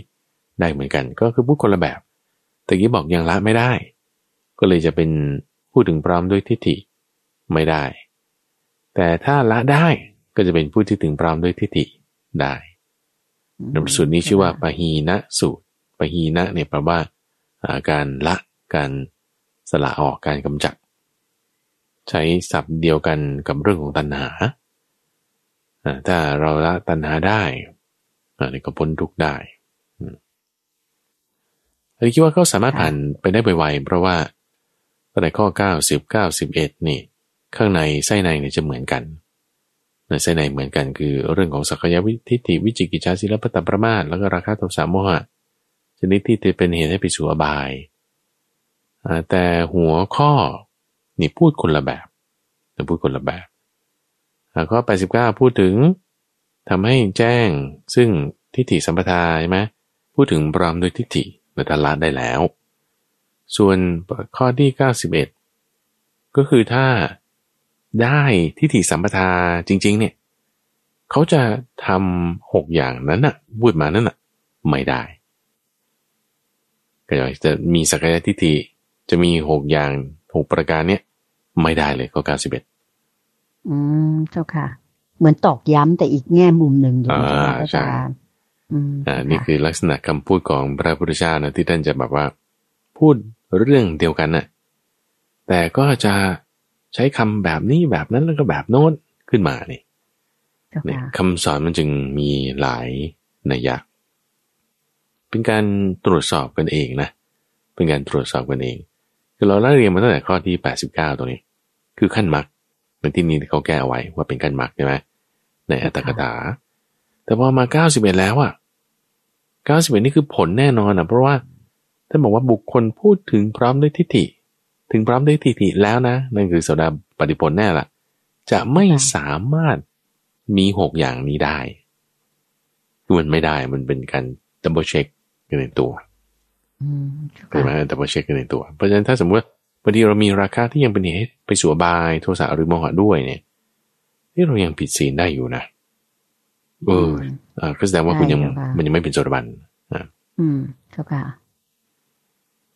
ได้เหมือนกันก็คือพูดคนละแบบแต่กี้บอกยังละไม่ได้ก็เลยจะเป็นพูดถึงพร้อมด้วยทิฏฐิไม่ได้แต่ถ้าละได้ก็จะเป็นพูดที่ถึงพร้อมด้วยทิฏฐิได้สูตรนี้ชื่อว่าปะหีนะสูตรปะหีนะเนี่ยแปลว่าการละการสละออกการกำจัดใช้ศัพท์เดียวกันกับเรื่องของตัณหาถ้าเราละตัณหาได้นี่ก็พ้นทุกข์ได้เราคิดว่าเขาสามารถผ่านไปได้ไวๆเพราะว่าในข้อเก้าสิบ เก้าสิบเอ็ดนี่ข้างในไส้ในเนี่ยจะเหมือนกันไส้ในเหมือนกันคือเรื่องของสักกายทิฏฐิวิจิกิจฉาศีลัพพตประมาทแล้วก็ราคะโทสะโมหะชนิดที่จะเป็นเหตุให้ไปสู่อบายแต่หัวข้อนี่พูดคนละแบบแต่พูดคนละแบบข้อแปดสิบเก้าพูดถึงทำให้แจ้งซึ่งทิฏฐิสัมปทาใช่ไหมพูดถึงพร้อมโดยทิฏฐิละละได้แล้วส่วนข้อที่เก้าสิบเอ็ดก็คือถ้าได้ทิฏฐิสัมปทาจริงๆเนี่ยเขาจะทำหกอย่างนั้นน่ะพูดมานั้นน่ะไม่ได้ก็จะมีสักกายทิฏฐิจะมีหกอย่างหกประการเนี้ยไม่ได้เลยข้อเก้าสิบเอ็ดอืมเจ้าค่ะเหมือนตอกย้ำแต่อีกแง่มุมหนึ่งอย่างนี้อาจารย์อ่านี่คือลักษณะคำพูดของพระพุทธเจ้านะที่ท่านจะแบบว่าพูดเรื่องเดียวกันน่ะแต่ก็จะใช้คำแบบนี้แบบนั้นแล้วก็แบบโน้นขึ้นมานี่คำสอนมันจึงมีหลายนัยยะเป็นการตรวจสอบกันเองนะเป็นการตรวจสอบกันเองคือเราไล่เรียงมาตั้งแต่ข้อที่แปดสิบเก้าตรงนี้คือขั้นมรรคในที่นี้เขาแก้เอาไว้ว่าเป็นขั้นมรรคใช่ไหมในอัตถกถาแต่พอมาเก้าสิบเอ็ดแล้วอ่ะเก้าสิบเอ็ดนี่คือผลแน่นอนนะเพราะว่าท่านบอกว่าบุคคลพูดถึงพร้อมด้วยทิฏฐิถึงพร้อมด้วยทิฏฐิแล้วนะนั่นคือโสดาปฏิผลแน่ละจะไม่สามารถมีหกอย่างนี้ได้คือมันไม่ได้มันเป็นการดับเบิลเช็คกันในตัวใช่ไหมดับเบิลเช็คกันในตัวเพราะฉะนั้นถ้าสมมติว่า บางทีเรามีราคะที่ยังเป็นเหตุไปสู่อบายโทสะหรือโมหะด้วยเนี่ยนี่เรายังผิดศีลได้อยู่นะเอออ่าก็แสดงว่าคุณยังมันยังไม่เป็นโสดาบันนะอืมเจ้าค่ะ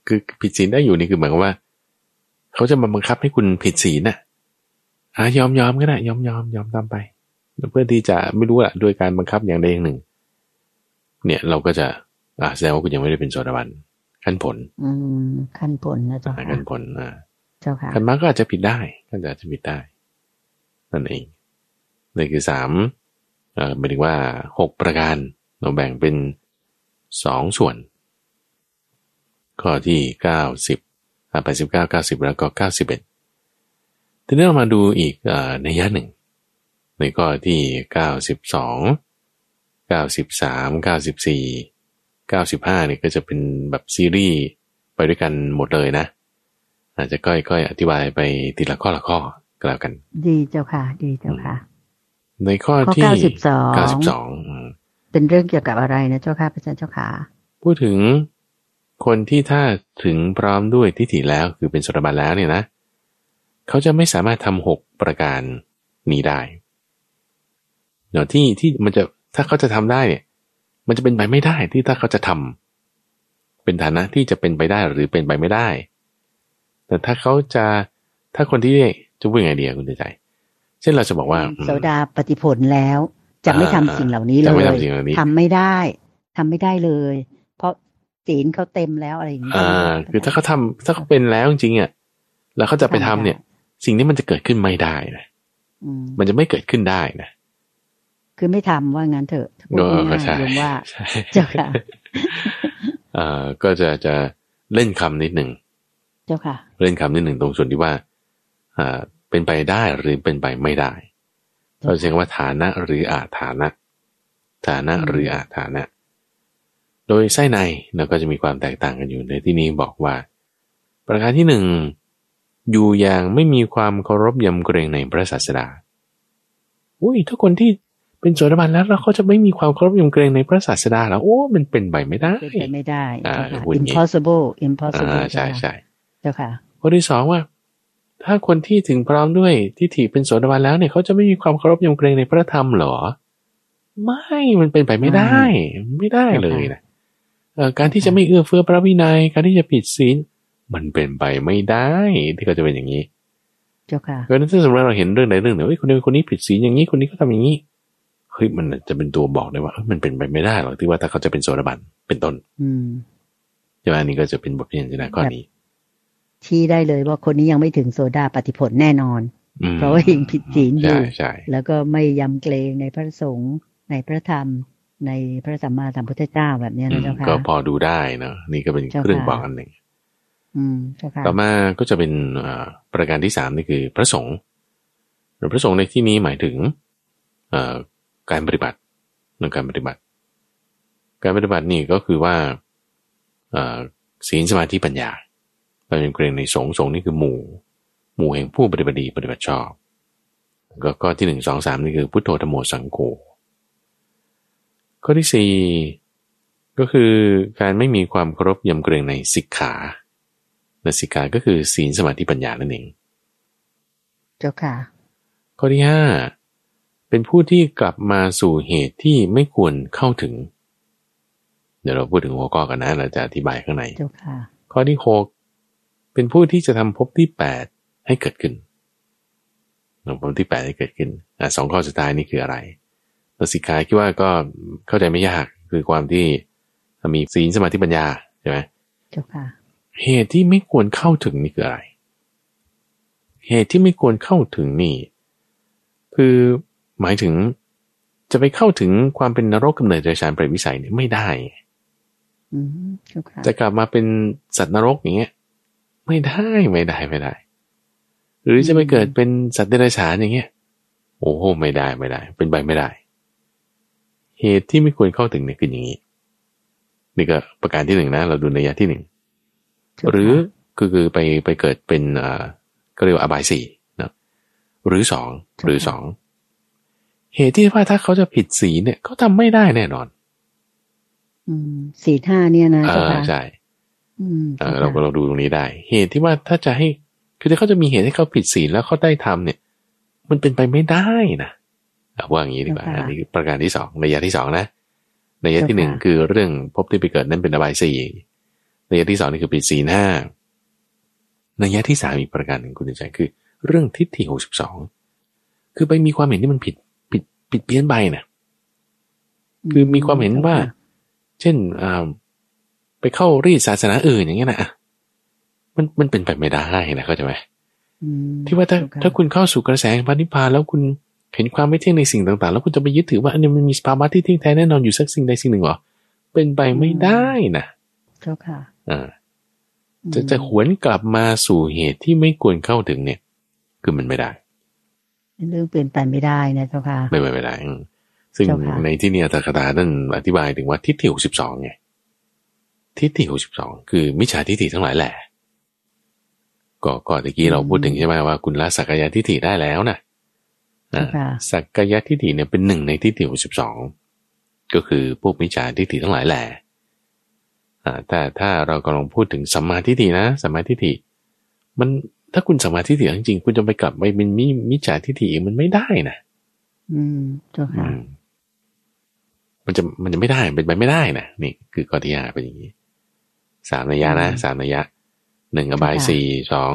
คือผิดศีลได้อยู่นี่คือหมายความว่าเขาจะมาบังคับให้คุณผิดศีลน่ะอ่ะยอมยอมก็ได้ยอมยอมยอมตามไปเพื่อที่จะไม่รู้ละโดยการบังคับอย่างใดอย่างหนึ่งเนี่ยเราก็จะอ่ะแสดงว่าคุณยังไม่ได้เป็นโสดาบันขั้นผลอืมขั้นผลนะเจ้าค่ะขั้นผลอ่าเจ้าค่ะขั้นมากก็อาจจะผิดได้ก็อาจจะผิดได้นั่นเองนี่คือสามเอ่อหมายถึงว่าหกประการเราแบ่งเป็นสองส่วนข้อที่เก้าสิบอ่าแปดสิบเก้าเก้าสิบแล้วก็เก้าสิบเอ็ดทีนี้เรามาดูอีกอ่าในย่าหนึ่งในข้อที่เก้าสิบสองเก้าสิบสามเก้าสิบสี่เก้าสิบห้าเนี่ยก็จะเป็นแบบซีรีส์ไปด้วยกันหมดเลยนะอาจจะค่อยๆอธิบายไปทีละข้อละข้อก็แล้วกันดีเจ้าค่ะดีเจ้าค่ะในข้อที่เก้าสิบสองเป็นเรื่องเกี่ยวกับอะไรนะเจ้าค่ะพระอาจารย์เจ้าค่ะพูดถึงคนที่ถ้าถึงพร้อมด้วยทิฏฐิแล้วคือเป็นโสดาบันแล้วเนี่ยนะเขาจะไม่สามารถทำหกประการนี้ได้เดี๋ยวที่ที่มันจะถ้าเขาจะทำได้เนี่ยมันจะเป็นไปไม่ได้ที่ถ้าเขาจะทำเป็นฐานะที่จะเป็นไปได้หรือเป็นไปไม่ได้แต่ถ้าเขาจะถ้าคนที่จะพูดยังไงดีคุณใจเช่นเราจะบอกว่าโสดาปัตติผลแล้วจะไม่ทำสิ่งเหล่านี้เลยทำไม่ได้ทำไม่ได้เลยเพราะศีลเขาเต็มแล้วอะไรอย่างนี้อ่าคือถ้าเขาทำถ้าเขาเป็นแล้วจริงๆอ่ะแล้วเขาจะไปทำเนี่ยสิ่งนี้มันจะเกิดขึ้นไม่ได้นะมันจะไม่เกิดขึ้นได้นะคือไม่ทำว่างั้นเถอะพูดง่ายๆยมว่าเจ้าค่ะอ่าก็จะจะเล่นคำนิดหนึ่งเจ้าค่ะเล่นคำนิดหนึ่งตรงส่วนที่ว่าอ่าเป็นไปได้หรือเป็นไปไม่ได้เราเรียกว่าฐานะหรืออาฐานะฐานะหรืออาฐานะโดยไส้ในเราก็จะมีความแตกต่างกันอยู่ในที่นี้บอกว่าประการที่หนึ่งอยู่อย่างไม่มีความเคารพยำเกรงในพระศาสดาอุ้ยถ้าคนที่เป็นโสดาบันแล้วเราก็จะไม่มีความเคารพยำเกรงในพระศาสดาแล้วโอ้มันเป็นไปไม่ได้เป็นไปไม่ได้ impossible impossible ใช่ใช่เจ้าค่ะข้อที่สองว่าถ้าคนที่ถึงพร้อมด้วยทิฏฐิเป็นโสดาบันแล้วเนี่ยเขาจะไม่มีความเคารพยำเกรงในพระธรรมหรอไม่มันเป็นไปไม่ได้ไม่ได้เลยนะการที่จะไม่เอื้อเฟื้อพระวินัยการที่จะผิดศีลมันเป็นไปไม่ได้ที่เขาจะเป็นอย่างนี้เจ้าค่ะเพราะฉะนั้นถ้าสมมติเราเห็นเรื่องใดเรื่องหนึ่งเอ้ยคนนี้คนนี้ผิดศีลอย่างนี้คนนี้เขาทำอย่างนี้เฮ้ยมันจะเป็นตัวบอกได้ว่ามันเป็นไปไม่ได้หรอกที่ว่าถ้าเขาจะเป็นโสดาบันเป็นต้นใช่ไหมอันนี้ก็จะเป็นบทเรียนในข้อนี้ชี้ได้เลยว่าคนนี้ยังไม่ถึงโสดาปัตติผลแน่นอนเพราะว่ายังผิดศีลอยู่แล้วก็ไม่ยำเกรงในพระสงฆ์ในพระธรรมในพระสัมมาสัมพุทธเจ้าแบบนี้นะเจ้าค่ะก็พอดูได้เนาะนี่ก็เป็นเครื่องบอกอันหนึ่งต่อมาก็จะเป็นประการที่สามนี่คือพระสงฆ์หรือพระสงฆ์ในที่นี้หมายถึงการปฏิบัติในการปฏิบัติการปฏิบัตินี่ก็คือว่าศีลสมาธิปัญญาเรายังเกรงในสงฆ์สงฆ์นี่คือหมู่หมู่แห่งผู้ปฏิบัติดีปฏิบัติชอบก็ข้อที่หนึ่งสองสามนี่คือพุทโธธัมโมสังโฆข้อที่สี่ก็คือการไม่มีความเคารพยำเกรงในสิกขาและสิกขาก็คือศีลสมาธิปัญญานั่นเองเจ้าค่ะข้อที่ห้าเป็นผู้ที่กลับมาสู่เหตุที่ไม่ควรเข้าถึงเดี๋ยวเราพูดถึงหัวข้อกันนะเราจะอธิบายข้างในเจ้าค่ะข้อที่หกเป็นผู้ที่จะทำภพที่แปดให้เกิดขึ้นภพที่แปดให้เกิดขึ้นอ่ะสองข้อสุดท้ายนี่คืออะไรตัวสิกขาคิดว่าก็เข้าใจไม่ยากคือความที่มีศีลสมาธิปัญญาใช่ไหมเจ้าค่ะเหตุที่ไม่ควรเข้าถึงนี่คืออะไรเหตุที่ไม่ควรเข้าถึงนี่คือหมายถึงจะไปเข้าถึงความเป็นนรกกำเนิดเดรัจฉานเปรตวิสัยเนี่ยไม่ได้อืมเจ้าค่ะจะกลับมาเป็นสัตว์นรกอย่างเงี้ยไม่ได้ไม่ได้ไม่ได้หรือจะไปเกิดเป็นสัตว์เดรัจฉานอย่างเงี้ยโอ้โหไม่ได้ไม่ได้เป็นไปไม่ได้เหตุที่ไม่ควรเข้าถึงเนี่ยคืออย่างนี้นี่ก็ประการที่หนึ่งนะเราดูในยะที่หนึ่งหรือคือคือไปไปเกิดเป็นอ่าก็เรียกว่าอบายสี่นะหรือสองหรือสองเหตุที่ว่าถ้าเขาจะผิดศีลเนี่ยเขาทำไม่ได้แน่นอนอืมศีลห้าเนี่ยนะใช่ เราก็เราดูตรงนี้ได้เหตุที่ว่าถ้าจะให้คือถ้าเขาจะมีเหตุให้เขาผิดศีลแล้วเขาได้ทำเนี่ยมันเป็นไปไม่ได้นะว่าอย่างนี้ดีกว่าอันนี้ประการที่สองในยะที่สองนะในยะที่หนึ่งคือเรื่องพบที่ไปเกิดนั้นเป็นอบายสี่ในยะที่สองนี่คือผิดศีลห้าในยะที่สามอีกประการหนึ่งคุณใจคือเรื่องทิฏฐิหกสิบสองคือไปมีความเห็นที่มันผิดผิดผิดเพี้ยนไปนะคือมีความเห็นว่าเช่นไปเข้ารีดศาสนาอื่นอย่างเงี้ยนะมันมันเป็นไปไม่ได้นะเข้าใจไหมที่ว่าถ้าถ้าคุณเข้าสู่กระแสพระนิพพานแล้วคุณเห็นความไม่เที่ยงในสิ่งต่างๆแล้วคุณจะไปยึดถือว่าอันนี้มันมีสภาวะที่เที่ยงแท้แน่นอนอยู่สักสิ่งใดสิ่งหนึ่งหรอเป็นไปไม่ได้นะเจ้าค่ะอ่าจะจะหวนกลับมาสู่เหตุที่ไม่ควรเข้าถึงเนี่ยคือมันไม่ได้เรื่องเปลี่ยนไปไม่ได้นะเจ้าค่ะไม่ไม่ได้ซึ่งในที่นี้อัตถกถาท่านอธิบายถึงว่าทิฏฐิหกสิบสองไงทิฏฐิหกสิบสองคือมิจฉาทิฏฐิทั้งหลายแหละก็ก่อนตะกี้เราพูดถึงใช่ไหมว่าคุณละสักกายทิฏฐิได้แล้วนะสักกายทิฏฐิเนี่ยเป็นหนึ่งในทิฏฐิหกสิบสองก็คือพวกมิจฉาทิฏฐิทั้งหลายแหละแต่ถ้าเรากำลังพูดถึงสัมมาทิฏฐินะสัมมาทิฏฐิมันถ้าคุณสัมมาทิฏฐิจริงๆคุณจะไปกลับไปเป็นมิจฉาทิฏฐิมันไม่ได้นะอืมเจ้าค่ะมันจะมันจะไม่ได้เป็นไปไม่ได้นะนี่คือข้อที่ห้าเป็นอย่างนี้สามนัยยะนะสามนัยยะหนึ่งอบายสี่สอง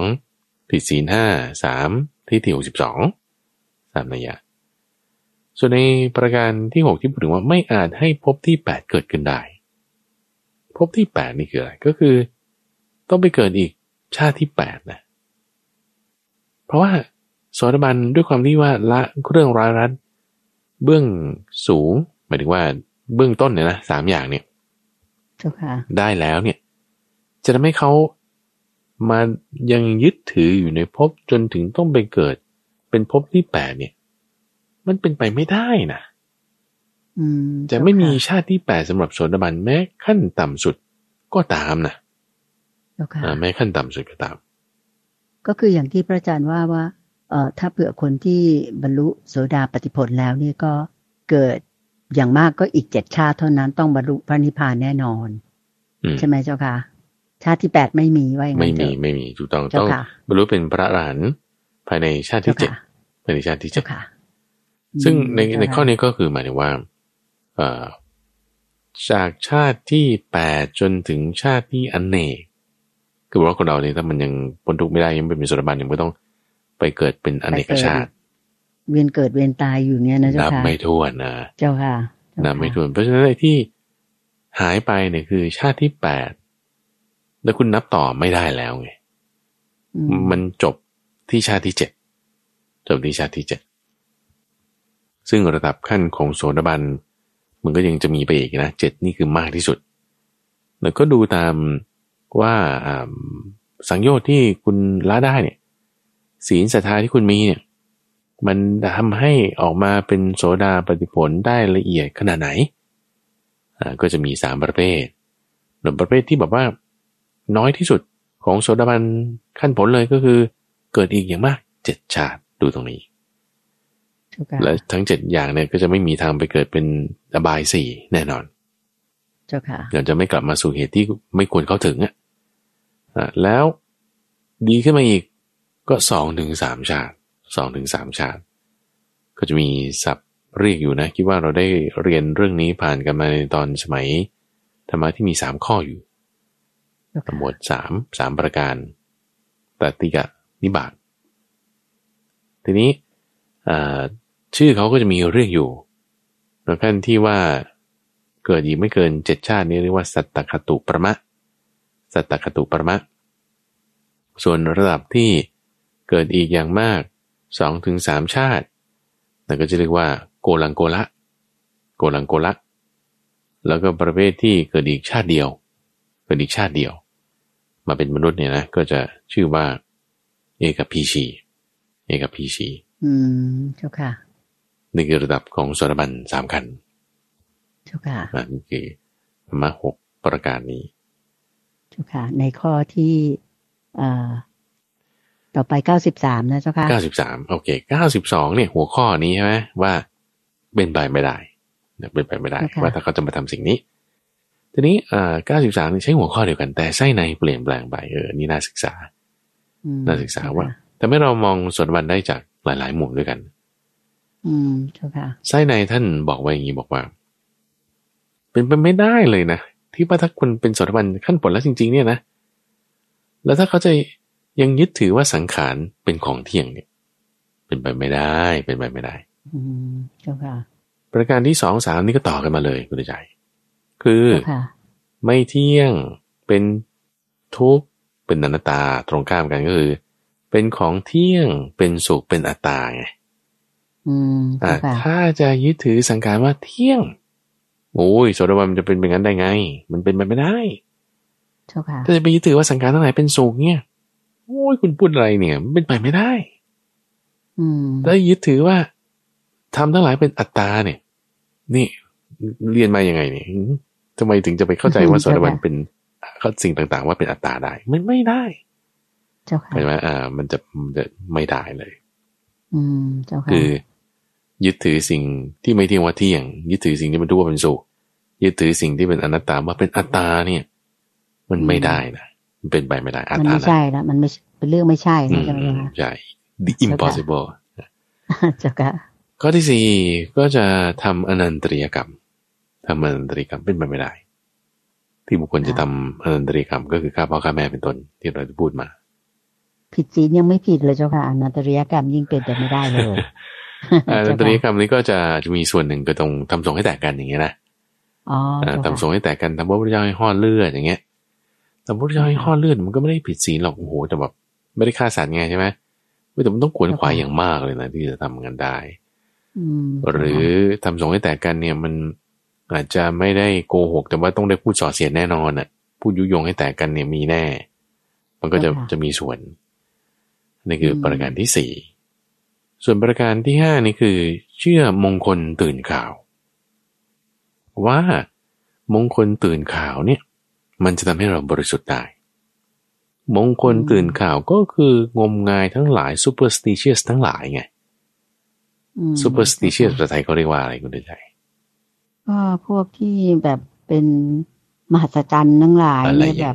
ผิดศีลห้าสามทิฏฐิหกสิบสองสามนัยยะส่วนในประการที่หกที่พูดถึงว่าไม่อาจให้ภพที่แปดเกิดขึ้นได้ภพที่แปดนี่คืออะไรก็คือต้องไปเกิดอีกชาติที่แปดนะเพราะว่าโสดาบันด้วยความที่ว่าละเรื่องร้ายรัดเบื้องสูงหมายถึงว่าเบื้องต้นเนี่ยนะสามอย่างเนี่ยได้แล้วเนี่ยจะทำให้เขามายังยึดถืออยู่ในภพจนถึงต้องไปเกิดเป็นภพที่แปดเนี่ยมันเป็นไปไม่ได้นะจะไม่มีชาติที่แปดสำหรับโสดาบันแม้ขั้นต่ำสุดก็ตามนะแม้ขั้นต่ำสุดก็ตามก็คืออย่างที่พระอาจารย์ว่าว่าเอ่อถ้าเผื่อคนที่บรรลุโสดาปัตติผลแล้วนี่ก็เกิดอย่างมากก็อีกเจ็ดชาติเท่านั้นต้องบรรลุพระนิพพานแน่นอนใช่ไหมเจ้าค่ะชาติที่แปดไม่มีว่าอย่างไรไม่มีไม่มีถูกต้องต้องบรรลุเป็นพระอรหันต์ภายในชาติที่เจ็ดภายในชาติที่เจ็ดซึ่งในในข้อนี้ก็คือหมายถึงว่าเอ่อจากชาติที่แปดจนถึงชาติที่อเนกคือบอกว่าคนเราเนี่ยถ้ามันยังพ้นทุกข์ไม่ได้ยังไม่เป็นโสดาบันยังไม่ต้องไปเกิดเป็นอเนกชาติเวียนเกิดเวียนตายอยู่เงี้ยนะเจ้าค่ะนับไม่ถ้วนนะเจ้าค่ะนับไม่ถ้วนเพราะฉะนั้นไอ้ที่หายไปเนี่ยคือชาติที่แปดแล้วคุณนับต่อไม่ได้แล้วไงมันจบที่ชาติที่เจ็ดจบที่ชาติที่เจ็ดซึ่งระดับขั้นของโสดาบันมันก็ยังจะมีไปอีกนะเจ็ดนี่คือมากที่สุดแล้วก็ดูตามว่าสังโยชน์ที่คุณละได้เนี่ยศีลศรัทธาที่คุณมีเนี่ยมันทำให้ออกมาเป็นโสดาปัตติผลได้ละเอียดขนาดไหนก็จะมีสามประเภทหนึ่งประเภทที่แบบว่าน้อยที่สุดของโสดาบันขั้นผลเลยก็คือเกิดอีกอย่างมากเจ็ดชาติดูตรงนี้ okay. และทั้งเจ็ดอย่างเนี่ยก็จะไม่มีทางไปเกิดเป็นอบายสี่แน่นอนเดี๋ยวจะไม่กลับมาสู่เหตุที่ไม่ควรเข้าถึงอ่ะแล้วดีขึ้นมาอีกก็สองถึงสามชาติสองถึงสามชาติก็จะมีศัพท์เรียกอยู่นะคิดว่าเราได้เรียนเรื่องนี้ผ่านกันมาในตอนสมัยธรรมะที่มีสามข้ออยู่ okay. หมวดสามสามประการตติกนิบาตทีนี้ชื่อเขาก็จะมีเรียกอยู่ในขั้นที่ว่าเกิดอีกไม่เกินเจ็ดชาตินี้เรียกว่าสัตตคตุประมะสัตตคตุประมะส่วนระดับที่เกิดอีกอย่างมาก สองถึงสาม ชาตินั่นก็จะเรียกว่าโกลังโกละโกลังโกละแล้วก็ประเภทที่เกิดอีกชาติเดียวเกิดอีกชาติเดียวมาเป็นมนุษย์เนี่ยนะก็จะชื่อว่าเอกพีชีเอกพีชีอืมเจ้าค่ะนี่คือระดับของโสดาบันสามขั้นเจ้าค่ะนี่คือธรรมะหกประการนี้เจ้าค่ะในข้อที่ต่อไปเก้าสิบสามนะเจ้าค่ะเก้าสิบสามโอเคเก้าสิบสองเนี่ยหัวข้อนี้ใช่ไหมว่าเป็นไปไม่ได้เป็นไปไม่ได้ว่าถ้าเขาจะมาทำสิ่งนี้ ทีนี้เอ่อเก้าสิบสามนี่ใช้หัวข้อเดียวกันแต่ไส้ในเปลี่ยนแปลงไปเออนี่น่าศึกษาน่าศึกษาว่าแต่ไม่เรามองสดวันได้จากหลายๆมุมด้วยกันอืมใช่ค่ะไส้ในท่านบอกไว้อย่างนี้บอกว่าเป็นไปไม่ได้เลยนะที่ว่าถ้าคนเป็นโสดาบันขั้นผลแล้วจริงๆเนี่ยนะแล้วถ้าเขาจะยังยึดถือว่าสังขารเป็นของเที่ยงเนี่ยเป็นไปไม่ได้เป็นไปไม่ได้อืมเจ้าค่ะประการที่ สอง สาม นี่ก็ต่อกันมาเลยคุณใจคือไม่เที่ยงเป็นทุกข์เป็นอนัตตาตรงข้ามกันก็คือเป็นของเที่ยงเป็นสุขเป็นอัตตาไงอืมอ่าถ้าจะยึดถือสังขารว่าเที่ยงโอ้ยโสดาบันมันจะเป็นแบบนั้นได้ไงมันเป็นไปไม่ได้ถ้าจะไปยึดถือว่าสังขารทั้งหลายเป็นสุขเนี่ยโอ้ยคุณพูดอะไรเนี่ยมันเป็นไปไม่ได้ถ้ายึดถือว่าทำทั้งหลายเป็นอัตตาเนี่ยนี่เรียนมาอย่างไงเนี่ยทำไมถึงจะไปเข้าใจว่าโสดาบันเป็นก็สิ่งต่างๆว่าเป็นอัตตาได้มันไม่ได้เห็นไหมอ่ามันจะไม่ได้เลยคือยึดถือสิ่งที่ไม่เที่ยงว่าเที่ยงยึดถือสิ่งที่มันดูว่าเป็นสุขยึดถือสิ่งที่เป็นอนัตตาว่าเป็นอัตตาเนี่ยมันไม่ได้นะมันเป็นไปไม่ได้อัตตาไม่ใช่นะมันไม่เป็นเรื่องไม่ใช่นะใช่ไหมคะใช่ the impossible เจ้าค่ะข้อที่สี่ก็จะทำอนันตริยกรรมทำอนันตริยกรรมเป็นไปไม่ได้ที่บุคคลจะทำอนันตริยกรรมก็คือฆ่าพ่อฆ่าแม่เป็นต้นที่เราจะพูดมาผิดศีลยังไม่ผิดเลยเจ้าค่ะอนันตริยกรรมยิ่งเป็นไปไม่ได้เลยอนันตริยกรรมนี้ก็จะจะมีส่วนหนึ่งก็ตรงทำสงฆ์ให้แตกกันอย่างเงี้ยนะทำสงฆ์ให้แตกกันทำพระพุทธเจ้าให้ห่อเลือดอย่างเงี้ยทำพระพุทธเจ้าให้ห่อเลือดมันก็ไม่ได้ผิดศีลหรอกโอ้โหแต่แบบไม่ได้ฆ่าสัตว์ไงใช่ไหมแต่มันต้องขวนขวายอย่างมากเลยนะที่จะทำงานได้หรือทำสงฆ์ให้แตกกันเนี่ยมันอาจจะไม่ได้โกหกแต่ว่าต้องได้พูดส่อเสียดแน่นอนอ่ะพูดยุยงให้แตกกันเนี่ยมีแน่มันก็จะจะมีส่วนนี่คือประการที่สี่ส่วนประการที่ห้านี่คือเชื่อมงคลตื่นข่าวว่ามงคลตื่นข่าวเนี่ยมันจะทำให้เราบริสุทธิ์ได้มงคลตื่นข่าวก็คืองมงายทั้งหลาย superstitious ทั้งหลายไง superstitious ภาษาไทยเขาเรียกว่าอะไรคุณเดชัยก็พวกที่แบบเป็นมหัศจรรย์ทั้งหลายเนี่ยแบบ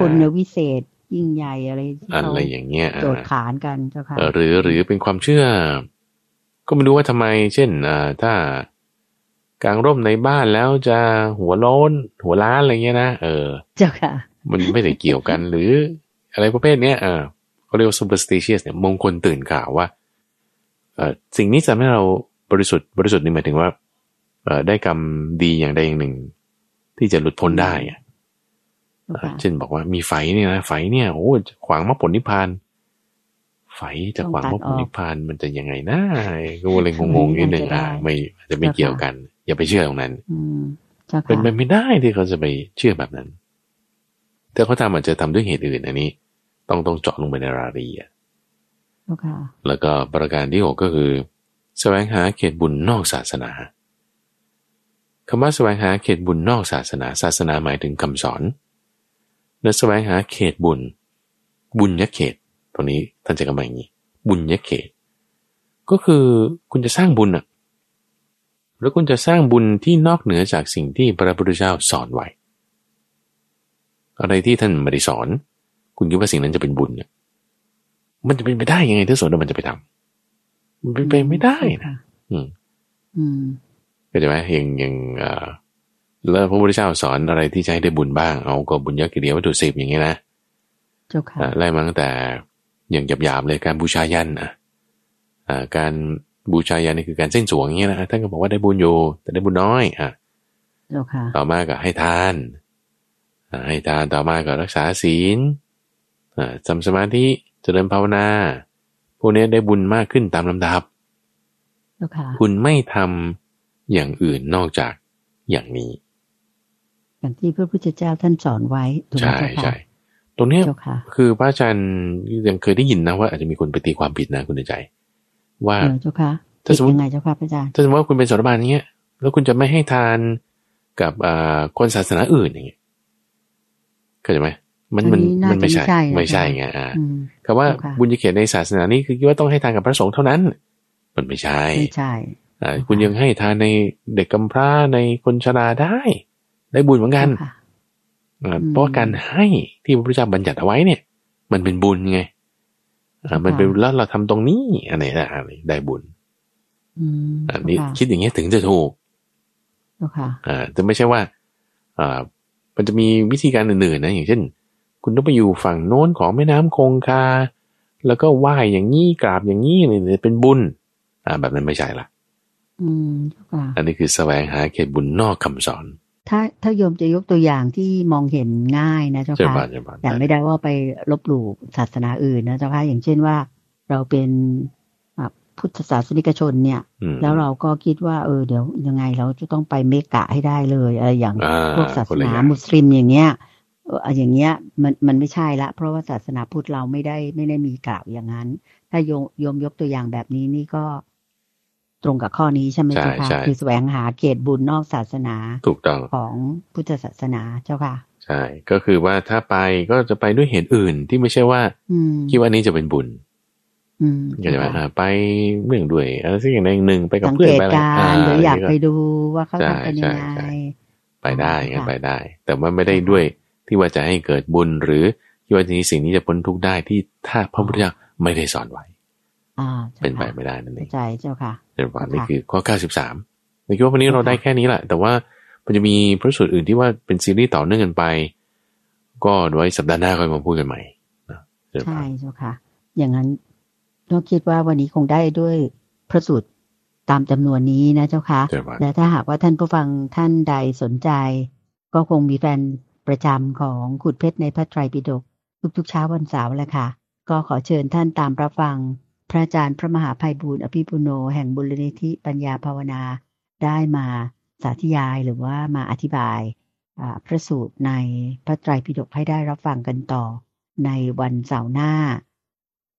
คนวิเศษยิ่งใหญ่อะไรอะไรอย่างเงี้ยโจทย์ขานกันเจ้าค่ะหรือหรือเป็นความเชื่อก็ไม่รู้ว่าทำไมเช่นอ่าถ้ากางร่มในบ้านแล้วจะหัวโล้นหัวล้านอะไรเงี้ยนะเออเจ้าค่ะมันไม่ได้เกี่ยวกันหรืออะไรประเภทเนี้ยอ่าเขาเรียกว่า superstitious เนี่ยมงคลตื่นข่าวว่าเอ่อสิ่งนี้จะทำให้เราบริสุทธิ์บริสุทธิ์นี่หมายถึงว่าเอ่อได้กรรมดีอย่างใดอย่างหนึ่งที่จะหลุดพ้นได้เช่นบอกว่ามีไฟเนี่ยนะไฟเนี่ยโอ้ขวางมรรคผลนิพพานไฟจะขวางมรรคผลนิพพานมันจะยังไงนะก็เลยงงๆนิดนึงอ่ะไม่จะไม่เกี่ยวกันอย่าไปเชื่อตรงนั้นเป็นไปไม่ได้ที่เขาจะไปเชื่อแบบนั้นแต่เขาทำอาจจะทำด้วยเหตุอื่นอันนี้ต้องต้องเจาะลงไปในรายละเอียดแล้วก็ประการที่หกก็คือแสวงหาเขตบุญนอกศาสนาคำว่าแสวงหาเขตบุญนอกศาสนาศาสนาหมายถึงคำสอนและแสวงหาเขตบุญบุญยเขตตรงนี้ท่านจะกำลังอย่างนี้บุญยเขตก็คือคุณจะสร้างบุญอะแล้วคุณจะสร้างบุญที่นอกเหนือจากสิ่งที่พระพุทธเจ้าสอนไว้อะไรที่ท่านไม่ได้สอนคุณคิดว่าสิ่งนั้นจะเป็นบุญเนี่ยมันจะเป็นไปได้ยังไงถ้าสอนแล้วมันจะไปทำมันเป็นไปไม่ได้นะอืมอืมเข้าใจไหมอย่างอย่างอ่าแล้วพระพุทธเจ้าสอนอะไรที่ใช้ได้บุญบ้างเอาก็บุญยกิริยาวัตถุสิบอย่างนี้นะเจ้าค่ะไล่มาตั้งแต่อย่างหยาบๆเลยการบูชายัญนะอ่าการบูชายัญนี่คือการเส้นสวงอย่างนี้นะท่านก็บอกว่าได้บุญอยู่แต่ได้บุญน้อยอ่ะเจ้าค่ะต่อมาก็ให้ทานอ่าให้ทานต่อมาก็รักษาศีลอ่าทำสมาธิเจริญภาวนาพวกนี้ได้บุญมากขึ้นตามลำดับเจ้าค่ะคุณไม่ทำอย่างอื่นนอกจากอย่างนี้อย่างที่พระพุทธเจ้าท่านสอนไว้ถูกไหมคะใช่ๆตรงนี้คือพระอาจารย์ยังเคยได้ยินนะว่าอาจจะมีคนไปตีความผิดนะคุณใจว่าเจ้าค่ะถ้าสมมติยังไงเจ้าค่ะพระอาจารย์ถ้าสมมติว่าคุณเป็นโสดาบันอย่างเงี้ยแล้วคุณจะไม่ให้ทานกับคนศาสนาอื่นอย่างเงี้ยเข้าใจไหมมันมันมันไม่ใช่ไม่ใช่ไงอ่าคำว่าบุญยเขตในศาสนานี้คือคิดว่าต้องให้ทานกับพระสงฆ์เท่านั้นมันไม่ใช่ไม่ใช่อ่าคุณยังให้ทานในเด็กกำพร้าในคนชราได้ ได้บุญเหมือนกันเพราะการให้ที่พระพุทธเจ้าบัญญัติเอาไว้เนี่ยมันเป็นบุญไงมันเป็นแล้วเราทำตรงนี้อะไรนะได้บุญอันนี้คิดอย่างนี้ถึงจะถูกจะไม่ใช่ว่ามันจะมีวิธีการอื่นๆนะอย่างเช่นคุณต้องไปอยู่ฝั่งโน้นของแม่น้ำคงคาแล้วก็ไหว้อย่างนี้กราบอย่างนี้เนี่ยเป็นบุญอ่าแบบนั้นไม่ใช่ละอืมค่ะอันนี้คือแสวงหาเขตบุญนอกคำสอนถ้าถ้าโยมจะยกตัวอย่างที่มองเห็นง่ายนะเจ้าค่ะแต่ไม่ได้ว่าไปลบหลู่ศาสนาอื่นนะเจ้าค่ะอย่างเช่นว่าเราเป็นพุทธศาสนิกชนเนี่ยแล้วเราก็คิดว่าเออเดี๋ยวยังไงเราจะต้องไปเมกะให้ได้เลยอะไรอย่างพวกศาสนามุสลิมอย่างเงี้ยอย่างเงี้ยมันมันไม่ใช่ละเพราะว่าศาสนาพุทธเราไม่ได้ไม่ได้มีกล่าวอย่างนั้นถ้าโยมโยมยกตัวอย่างแบบนี้นี่ก็ตรงกับข้อนี้ใช่ไหมเจ้าค่ะคือแสวงหาเกตบุญนอกศาสนาถูกต้องของพุทธศาสนาเจ้าค่ะใช่ก็คือว่าถ้าไปก็จะไปด้วยเหตุอื่นที่ไม่ใช่ว่าคิดว่านี้จะเป็นบุญก็จะไปเรื่องด้วยอะไรสักอย่างหนึ่งไปกับเพื่อนไปอะไรหรืออยากไปดูว่าเขาทำเป็นยังไงไปได้งั้นไปได้แต่ว่าไม่ได้ด้วยที่ว่าจะให้เกิดบุญหรือที่ว่าสิ่งนี้จะพ้นทุกข์ได้ที่ถ้าพระพุทธเจ้าไม่ได้สอนไว้เป็นไปไม่ได้นั่นเองใช่เจ้าค่ะเรื่องนี้คือข้อเก้าสิบสามคิดว่าวันนี้เราได้แค่นี้แหละแต่ว่ามันจะมีพระสูตรอื่นที่ว่าเป็นซีรีส์ต่อเนื่องกันไปก็ไว้สัปดาห์หน้าค่อยมาพูดกันใหม่ใช่เจ้าค่ะอย่างนั้นเราคิดว่าวันนี้คงได้ด้วยพระสูตรตามจำนวนนี้นะเจ้าค่ะและถ้าหากว่าท่านผู้ฟังท่านใดสนใจก็คงมีแฟนประจำของขุดเพชรในพระไตรปิฎกทุกๆเช้าวันเสาร์แหละค่ะก็ขอเชิญท่านตามรับฟังพระอาจารย์พระมหาไพบูลย์อภิปุโนแห่งมูลนิธิปัญญาภาวนาได้มาสาธยายหรือว่ามาอธิบายพระสูตรในพระไตรปิฎกให้ได้รับฟังกันต่อในวันเสาร์หน้า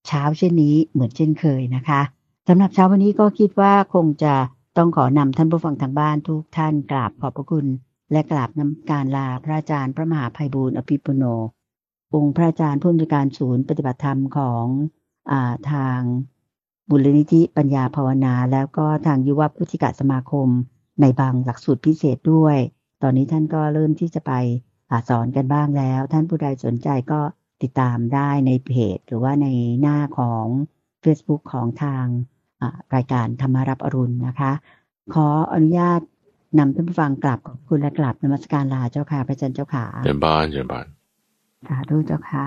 เช้าเช่นนี้เหมือนเช่นเคยนะคะสำหรับเช้าวันนี้ก็คิดว่าคงจะต้องขอนำท่านผู้ฟังทางบ้านทุกท่านกราบขอบพระคุณและกราบนมัสการลาพระอาจารย์พระมหาไพบูลย์อภิปุโนองค์พระอาจารย์ผู้อำนวยการศูนย์ปฏิบัติธรรมของอ่าทางมูลนิธิปัญญาภาวนาแล้วก็ทางยุวพุทธิกสมาคมในบางหลักสูตรพิเศษด้วยตอนนี้ท่านก็เริ่มที่จะไปสอนกันบ้างแล้วท่านผู้ใดสนใจก็ติดตามได้ในเพจหรือว่าในหน้าของ Facebook ของทางรายการธรรมารับอรุณนะคะขออนุญาตนำท่านผู้ฟังกลับขอบคุณและกลับนมัสการลาเจ้าค่ะพระอาจารย์เจ้าค่ะเจริญพรเจริญพรสาธุเจ้าค่ะ